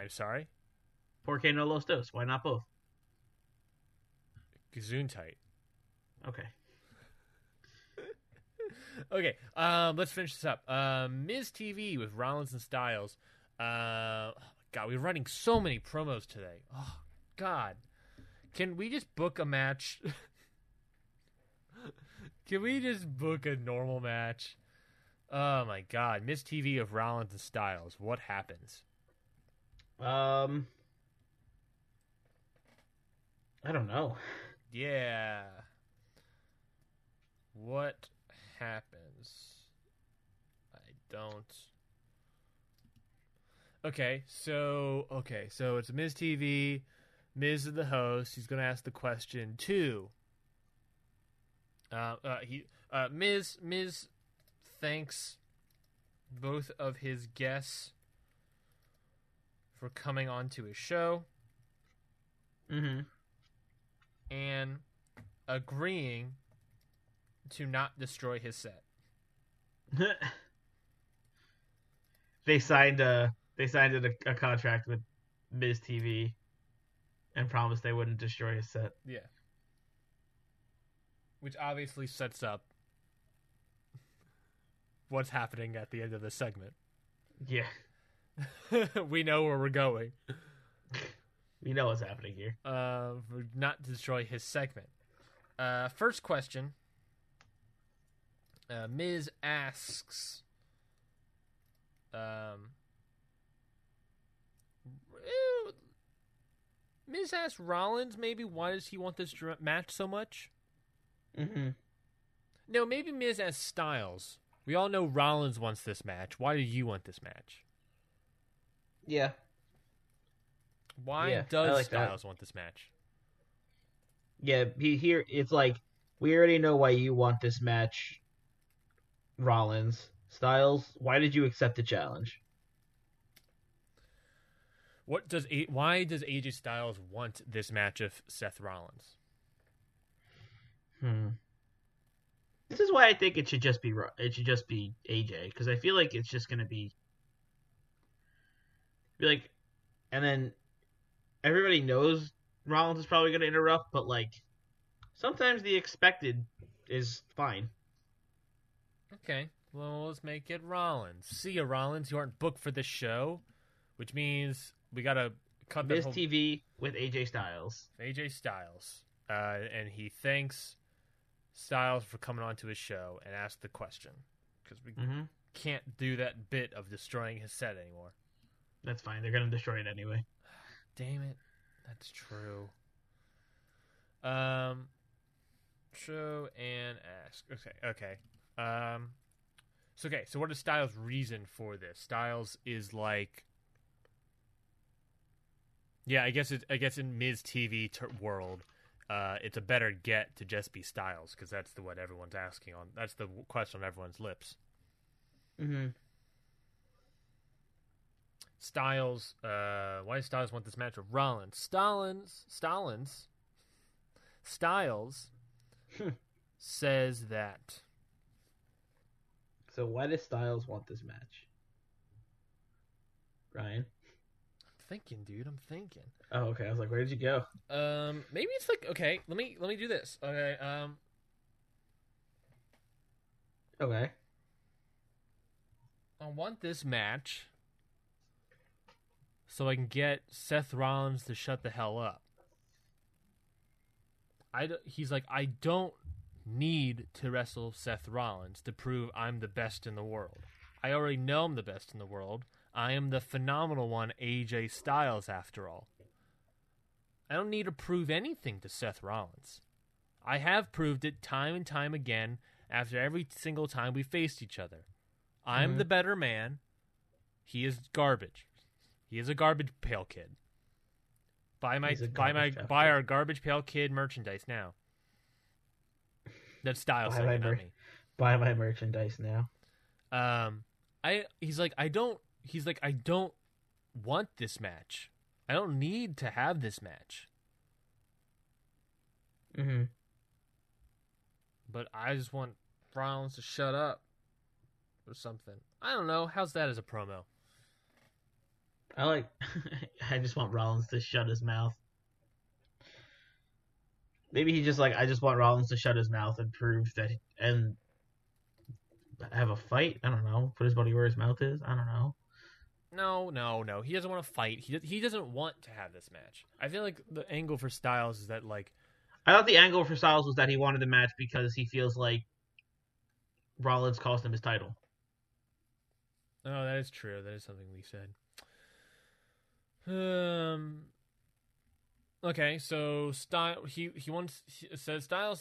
I'm sorry? Por qué no los dos? Why not both? Gesundheit. Okay. Okay, let's finish this up. Ms. TV with Rollins and Styles. Oh my God, we're running so many promos today. Oh, God. Can we just book a match? Can we just book a normal match? Oh, my God. Ms. TV of Rollins and Styles. What happens? I don't know. Yeah. What happens? I don't. Okay, so it's Ms. TV. Miz is the host. He's going to ask the question to Miz thanks both of his guests for coming on to his show. Mm-hmm. And agreeing to not destroy his set. They signed a contract with Miz TV and promised they wouldn't destroy his set. Yeah. Which obviously sets up what's happening at the end of the segment. Yeah. We know where we're going. We know what's happening here. Not destroy his segment. First question. Miz asks, Miz asks Rollins, maybe, why does he want this match so much? Mm-hmm. No, maybe Miz asks Styles. We all know Rollins wants this match. Why do you want this match? Yeah. Why does Styles want this match? Yeah, here it's like, we already know why you want this match, Rollins. Styles, why did you accept the challenge? Why does AJ Styles want this match of Seth Rollins? This is why I think it should just be AJ, because I feel like it's just going to be like, and then everybody knows Rollins is probably going to interrupt, but like sometimes the expected is fine. Okay, well, let's make it Rollins. See ya, Rollins. You aren't booked for this show, which means we got to cut this TV with AJ Styles. And he thanks Styles for coming onto his show and asked the question, because we can't do that bit of destroying his set anymore. That's fine. They're going to destroy it anyway. Damn it. That's true. Show and ask. Okay. So what is Styles' reason for this? Styles is like, yeah, I guess in Miz TV world, it's a better get to just be Styles, because that's what everyone's asking on. That's the question on everyone's lips. Mm-hmm. Styles, why does Styles want this match with Rollins? Styles says that. So why does Styles want this match? Ryan? I'm thinking. Oh, okay. I was like, where did you go? Maybe it's like, okay, let me do this. Okay. Okay. I want this match so I can get Seth Rollins to shut the hell up. He's like, I don't need to wrestle Seth Rollins to prove I'm the best in the world. I already know I'm the best in the world. I am the phenomenal one, AJ Styles, after all. I don't need to prove anything to Seth Rollins. I have proved it time and time again after every single time we faced each other. I'm the better man. He is garbage. He is a garbage pail kid. Buy our garbage pail kid merchandise now. That's Styles saying about me. Buy my merchandise now. I don't want this match. I don't need to have this match. Mm-hmm. But I just want Rollins to shut up or something. I don't know. How's that as a promo? I just want Rollins to shut his mouth. Maybe he just I just want Rollins to shut his mouth and prove that, and have a fight. I don't know. Put his buddy where his mouth is. I don't know. No. He doesn't want to fight. He doesn't want to have this match. I feel like the angle for Styles is that I thought the angle for Styles was that he wanted the match because he feels like Rollins cost him his title. Oh, that is true. That is something we said. Okay, so Styles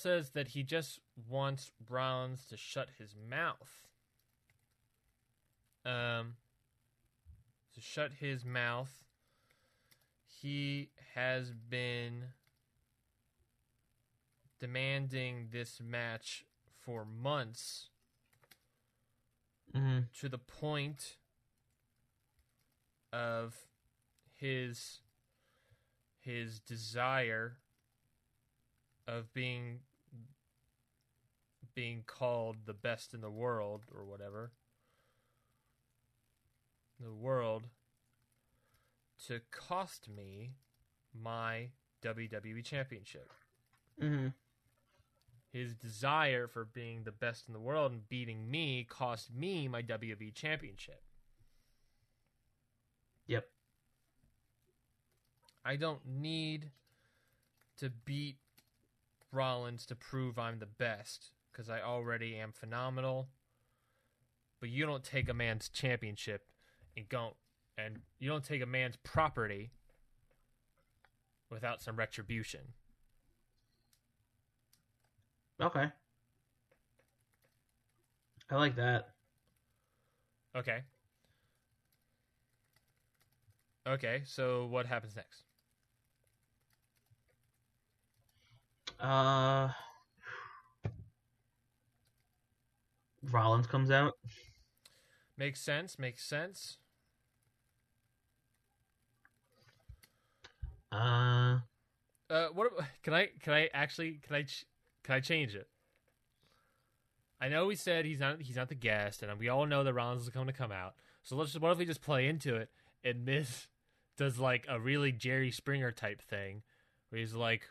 says that he just wants Rollins to shut his mouth. To shut his mouth. He has been demanding this match for months, to the point of his desire of being called the best in the world, or whatever, the world, to cost me my WWE Championship. Mm-hmm. His desire for being the best in the world and beating me cost me my WWE Championship. Yep. I don't need to beat Rollins to prove I'm the best, because I already am phenomenal. But you don't take a man's championship and you don't take a man's property without some retribution. Okay. I like that. Okay, so what happens next? Rollins comes out. Makes sense. What can I change it? I know we said he's not the guest, and we all know that Rollins is going to come out. So what if we just play into it, and Miz does like a really Jerry Springer type thing, where he's like,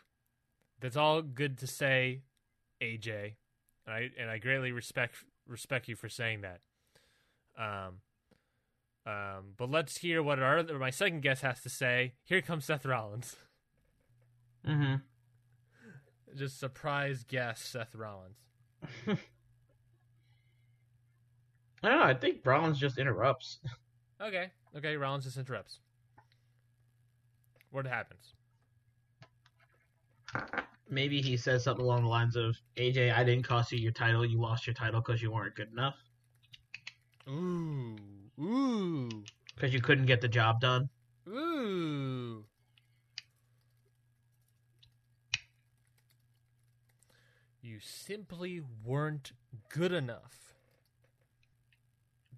"That's all good to say, AJ, and I greatly respect you for saying that. But let's hear what my second guest has to say. Here comes Seth Rollins." Mm-hmm. Just surprise guest Seth Rollins. I don't know. I think Rollins just interrupts. Okay. Rollins just interrupts. What happens? Maybe he says something along the lines of, "AJ, I didn't cost you your title. You lost your title because you weren't good enough. Ooh. Because you couldn't get the job done. Ooh. You simply weren't good enough.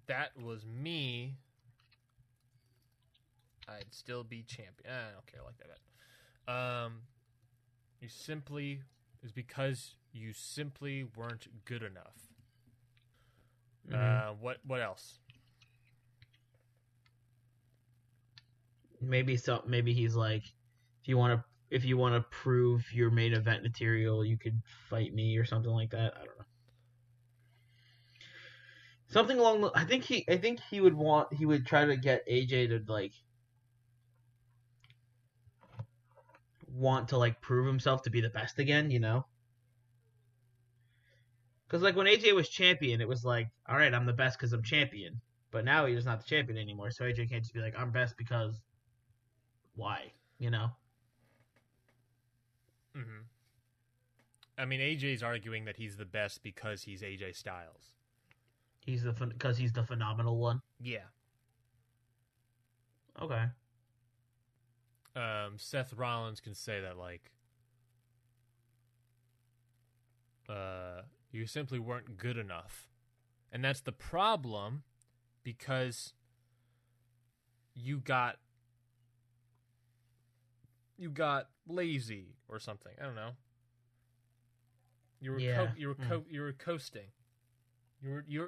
That was me. I'd still be champion." I don't care. I like that. You simply weren't good enough. Mm-hmm. What else? Maybe he's like, if you want to prove your main event material, you could fight me or something like that. I don't know. Something along the... I think he would want... He would try to get AJ to, like... want to, like, prove himself to be the best again, you know? Because, like, when AJ was champion, it was like, all right, I'm the best because I'm champion. But now he's not the champion anymore, so AJ can't just be like, I'm best because... why? You know? Mm-hmm. I mean, AJ's arguing that he's the best because he's AJ Styles. Because he's the phenomenal one? Yeah. Okay. Seth Rollins can say that, like... you simply weren't good enough. And that's the problem, because you got lazy or something. I don't know. You were coasting.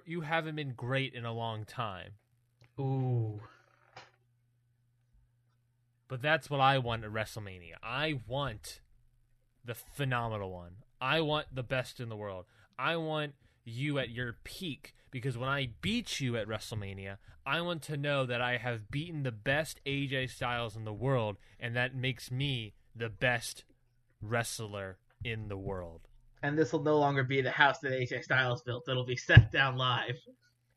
You haven't been great in a long time. Ooh. But that's what I want at WrestleMania. I want the phenomenal one. I want the best in the world. I want you at your peak, because when I beat you at WrestleMania, I want to know that I have beaten the best AJ Styles in the world, and that makes me the best wrestler in the world. And this will no longer be the house that AJ Styles built. It'll be SmackDown Live.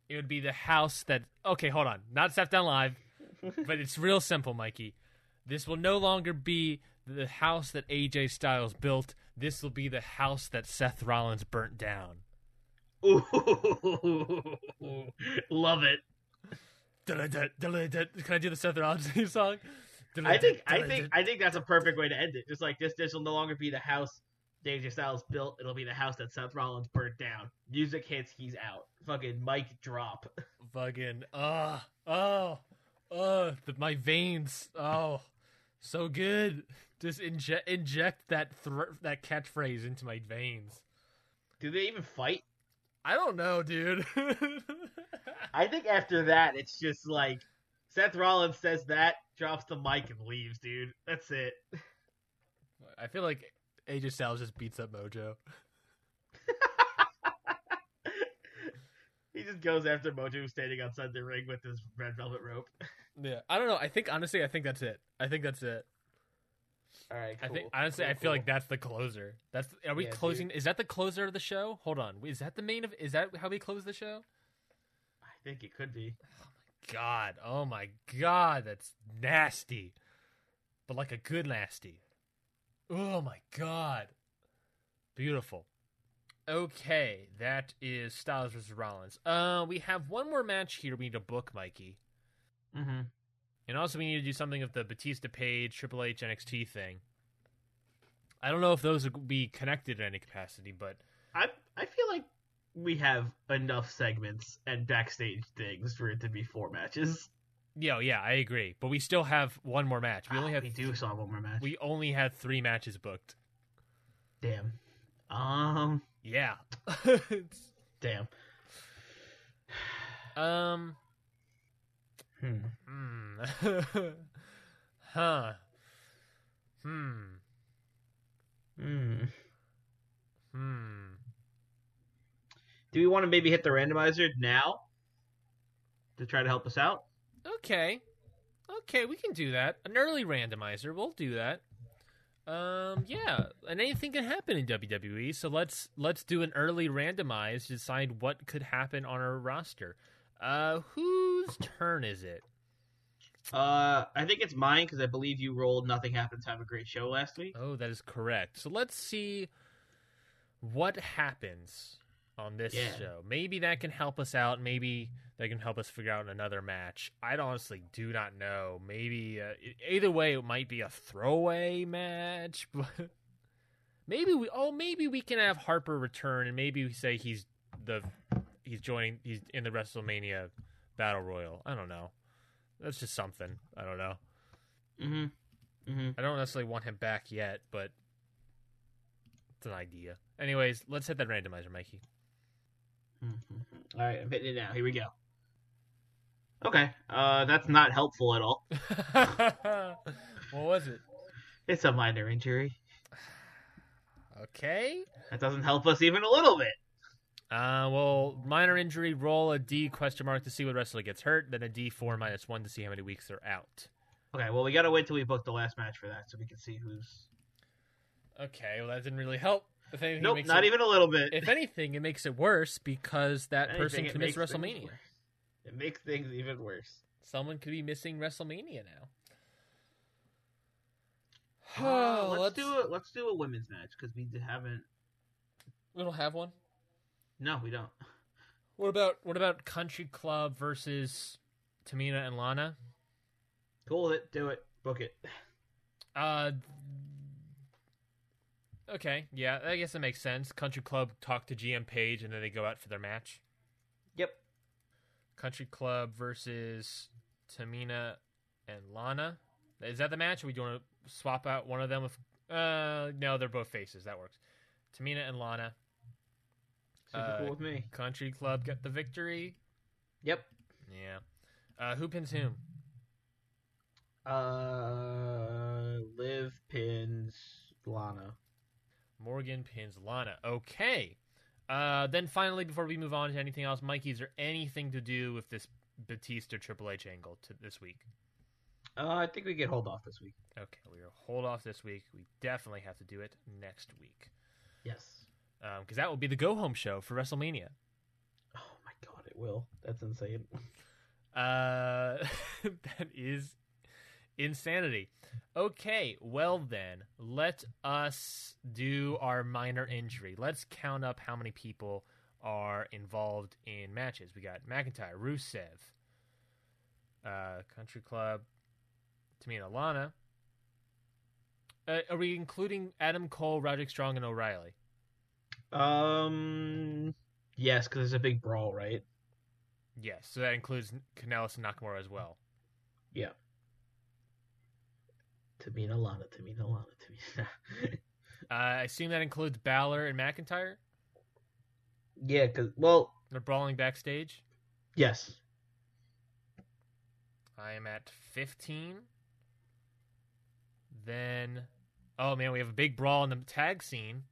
It would be the house that... Okay, hold on. Not SmackDown Live, but it's real simple, Mikey. This will no longer be the house that AJ Styles built. This will be the house that Seth Rollins burnt down. Ooh. Love it. Can I do the Seth Rollins song? I think that's a perfect way to end it. Just like this will no longer be the house AJ Styles built, it'll be the house that Seth Rollins burnt down. Music hits, he's out. Fucking mic drop. Fucking, my veins, so good. Just inject that catchphrase into my veins. Do they even fight? I don't know, dude. I think after that, it's just like, Seth Rollins says that, drops the mic and leaves, dude. That's it. I feel like AJ Styles just beats up Mojo. He just goes after Mojo standing outside the ring with his red velvet rope. Yeah, I don't know. I think that's it. All right, cool. I feel like that's the closer. Are we closing? Dude. Is that the closer of the show? Hold on. Is that how we close the show? I think it could be. Oh my god, that's nasty. But like a good nasty. Oh my god. Beautiful. Okay, that is Styles versus Rollins. We have one more match here we need to book, Mikey. Mm-hmm. And also we need to do something of the Batista Page, Triple H, NXT thing. I don't know if those would be connected in any capacity, but... I feel like we have enough segments and backstage things for it to be 4 matches. Yeah, I agree. But we still have one more match. We only had 3 matches booked. Damn. Yeah. Damn. Do we want to maybe hit the randomizer now to try to help us out? Okay, we can do that. An early randomizer, we'll do that. Yeah, and anything can happen in WWE, so let's do an early randomize to decide what could happen on our roster. Whose turn is it? I think it's mine, because I believe you rolled Nothing Happens Have a Great Show last week. Oh, that is correct. So let's see what happens on this show. Maybe that can help us out. Maybe that can help us figure out another match. I honestly do not know. Maybe either way, it might be a throwaway match. Maybe we can have Harper return, and maybe we say he's in the WrestleMania Battle Royal. I don't know. That's just something. I don't know. I don't necessarily want him back yet, but it's an idea. Anyways, let's hit that randomizer, Mikey. All right, I'm hitting it now. Here we go. Okay, that's not helpful at all. What was it? It's a minor injury. Okay. That doesn't help us even a little bit. Well, minor injury, roll a D ? to see what wrestler gets hurt, then a D4 -1 to see how many weeks they're out. Okay, well, we gotta wait till we book the last match for that, so we can see who's... Okay, well, that didn't really help. If anything, nope, not even a little bit. If anything, it makes it worse, because that person could miss WrestleMania. It makes things even worse. Someone could be missing WrestleMania now. Let's do a women's match, because we haven't... We don't have one? No, we don't. What about Country Club versus Tamina and Lana? Cool it, do it, book it. Okay, yeah, I guess that makes sense. Country Club talk to GM Paige, and then they go out for their match. Yep. Country Club versus Tamina and Lana. Is that the match? Or do you want to swap out one of them? No, they're both faces. That works. Tamina and Lana. Super cool with me. Country Club got the victory. Yep. Yeah. Who pins whom? Liv pins Lana. Morgan pins Lana. Okay. Then finally, before we move on to anything else, Mikey, is there anything to do with this Batista Triple H angle this week? I think we can hold off this week. Okay, we will hold off this week. We definitely have to do it next week. Yes. Because that will be the go-home show for WrestleMania. Oh, my God, it will. That's insane. That is insanity. Okay, well then, let us do our minor injury. Let's count up how many people are involved in matches. We got McIntyre, Rusev, Country Club, Tamina, Lana. Are we including Adam Cole, Roderick Strong, and O'Reilly? Yes, because there's a big brawl, right? Yes, so that includes Kanellis and Nakamura as well. Yeah. Tamina, Lana. I assume that includes Balor and McIntyre? Yeah, because, well... They're brawling backstage? Yes. I am at 15. Then... Oh, man, we have a big brawl in the tag scene.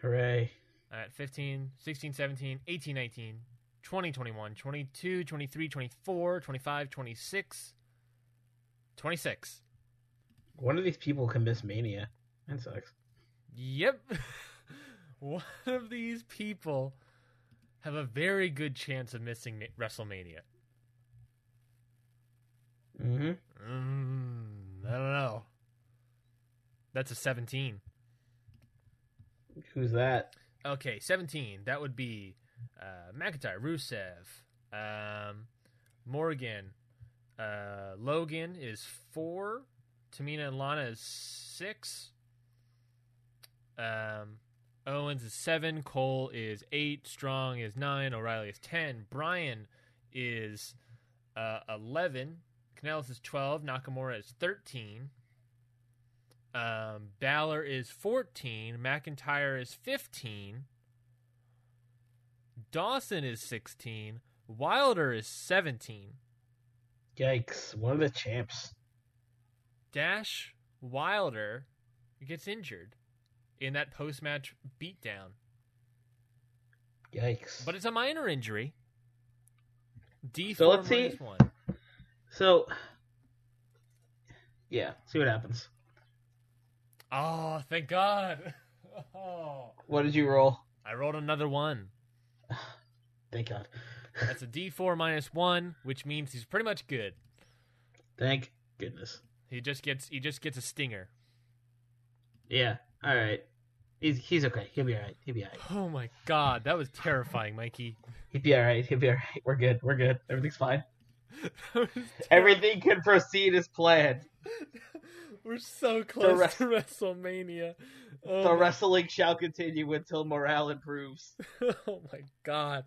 Hooray. At 15, 16, 17, 18, 19, 20, 21, 22, 23, 24, 25, 26, 26. One of these people can miss Mania. That sucks. Yep. One of these people have a very good chance of missing WrestleMania. I don't know. That's a 17. Who's that? Okay, 17. That would be McIntyre, Rusev, Morgan, Logan is 4, Tamina and Lana is 6, Owens is 7, Cole is 8, Strong is 9, O'Reilly is 10, Bryan is 11, Kanellis is 12. Nakamura is 13. Balor is 14. McIntyre is 15. Dawson is 16. Wilder is 17. Yikes. One of the champs. Dash Wilder gets injured in that post-match beatdown. Yikes. But it's a minor injury. D4 so let's see. Minus 1. So, yeah, see what happens. Oh, thank God. Oh. What did you roll? I rolled another 1. Thank God. That's a D4 minus 1, which means he's pretty much good. Thank goodness. He just gets a stinger. Yeah. All right. He's okay. He'll be all right. He'll be all right. Oh my God, that was terrifying, Mikey. He'll be all right. He'll be all right. We're good. We're good. Everything's fine. Everything can proceed as planned. We're so close to WrestleMania. Oh, the wrestling shall continue until morale improves. Oh my God.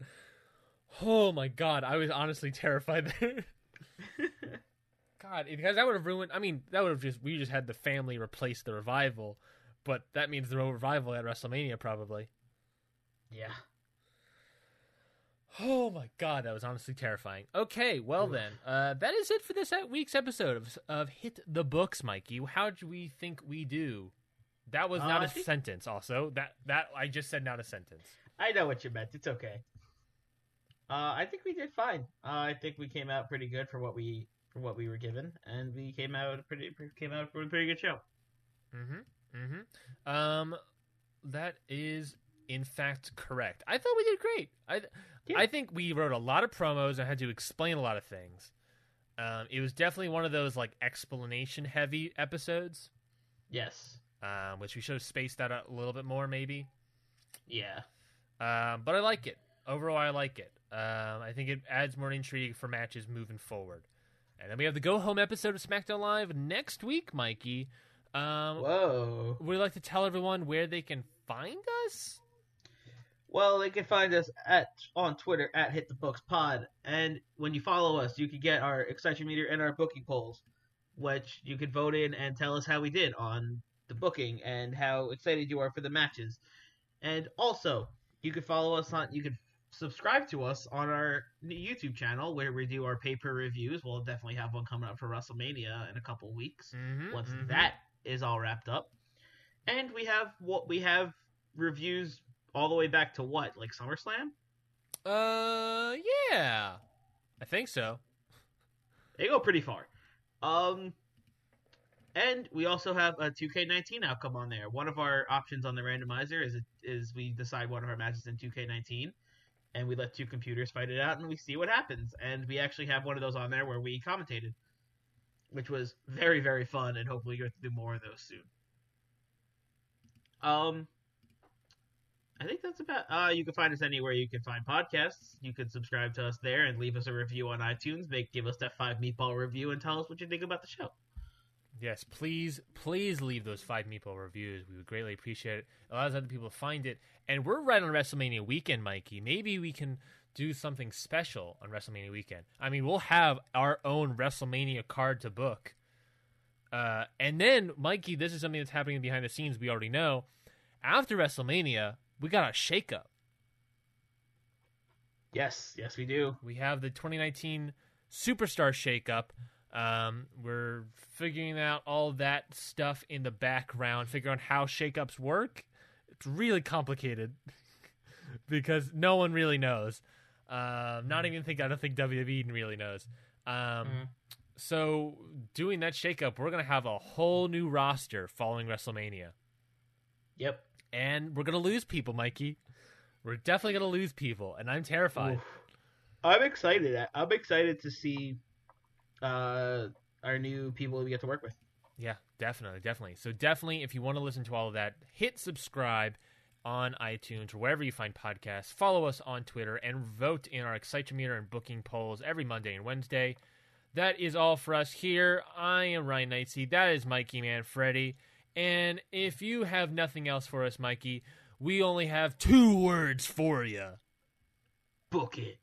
Oh my God. I was honestly terrified there. God, because that would have ruined. I mean, that would have just. We just had the family replace the Revival, but that means the Revival at WrestleMania probably. Yeah. Oh my God, that was honestly terrifying. Okay, well then, that is it for this week's episode of Hit the Books, Mikey. How do we think we do? That was not a sentence. Also, that I just said not a sentence. I know what you meant. It's okay. I think we did fine. I think we came out pretty good for what we. What we were given, and we came out with a pretty good show. That is in fact correct. I thought we did great. I think we wrote a lot of promos and had to explain a lot of things. It was definitely one of those like explanation heavy episodes. Yes. Which we should have spaced that out a little bit more, maybe. Yeah. But I like it overall. I like it. I think it adds more intrigue for matches moving forward. And then we have the go-home episode of SmackDown Live next week, Mikey. Whoa. Would you like to tell everyone where they can find us? Well, they can find us on Twitter at HitTheBooksPod. And when you follow us, you can get our excitement meter and our booking polls, which you can vote in and tell us how we did on the booking and how excited you are for the matches. And also, you can follow us on... You can subscribe to us on our YouTube channel where we do our paper reviews. We'll definitely have one coming up for WrestleMania in a couple weeks once that is all wrapped up. And we have reviews all the way back to what, like SummerSlam? Yeah, I think so. They go pretty far. And we also have a 2K19 outcome on there. One of our options on the randomizer is we decide one of our matches in 2K19. And we let two computers fight it out, and we see what happens. And we actually have one of those on there where we commentated, which was very, very fun, and hopefully you're going to do more of those soon. I think that's about... you can find us anywhere you can find podcasts. You can subscribe to us there and leave us a review on iTunes. Give us that 5 meatball review and tell us what you think about the show. Yes, please leave those 5 meatball reviews. We would greatly appreciate it. It allows other people to find it. And we're right on WrestleMania weekend, Mikey. Maybe we can do something special on WrestleMania weekend. I mean, we'll have our own WrestleMania card to book. And then, Mikey, this is something that's happening behind the scenes we already know. After WrestleMania, we got a shakeup. Yes, we do. We have the 2019 Superstar Shakeup. We're figuring out all that stuff in the background, figuring out how shakeups work. It's really complicated because no one really knows. I don't think WWE even really knows. So doing that shakeup, we're going to have a whole new roster following WrestleMania. Yep. And we're going to lose people, Mikey. We're definitely going to lose people. And I'm terrified. Oof. I'm excited. I'm excited to see our new people we get to work with. Yeah, definitely. So definitely, if you want to listen to all of that, hit subscribe on iTunes or wherever you find podcasts. Follow us on Twitter and vote in our Excitometer and booking polls every Monday and Wednesday. That is all for us here. I am Ryan Nightsey. That is Mikey Manfredi. And if you have nothing else for us, Mikey, we only have 2 words for you. Book it.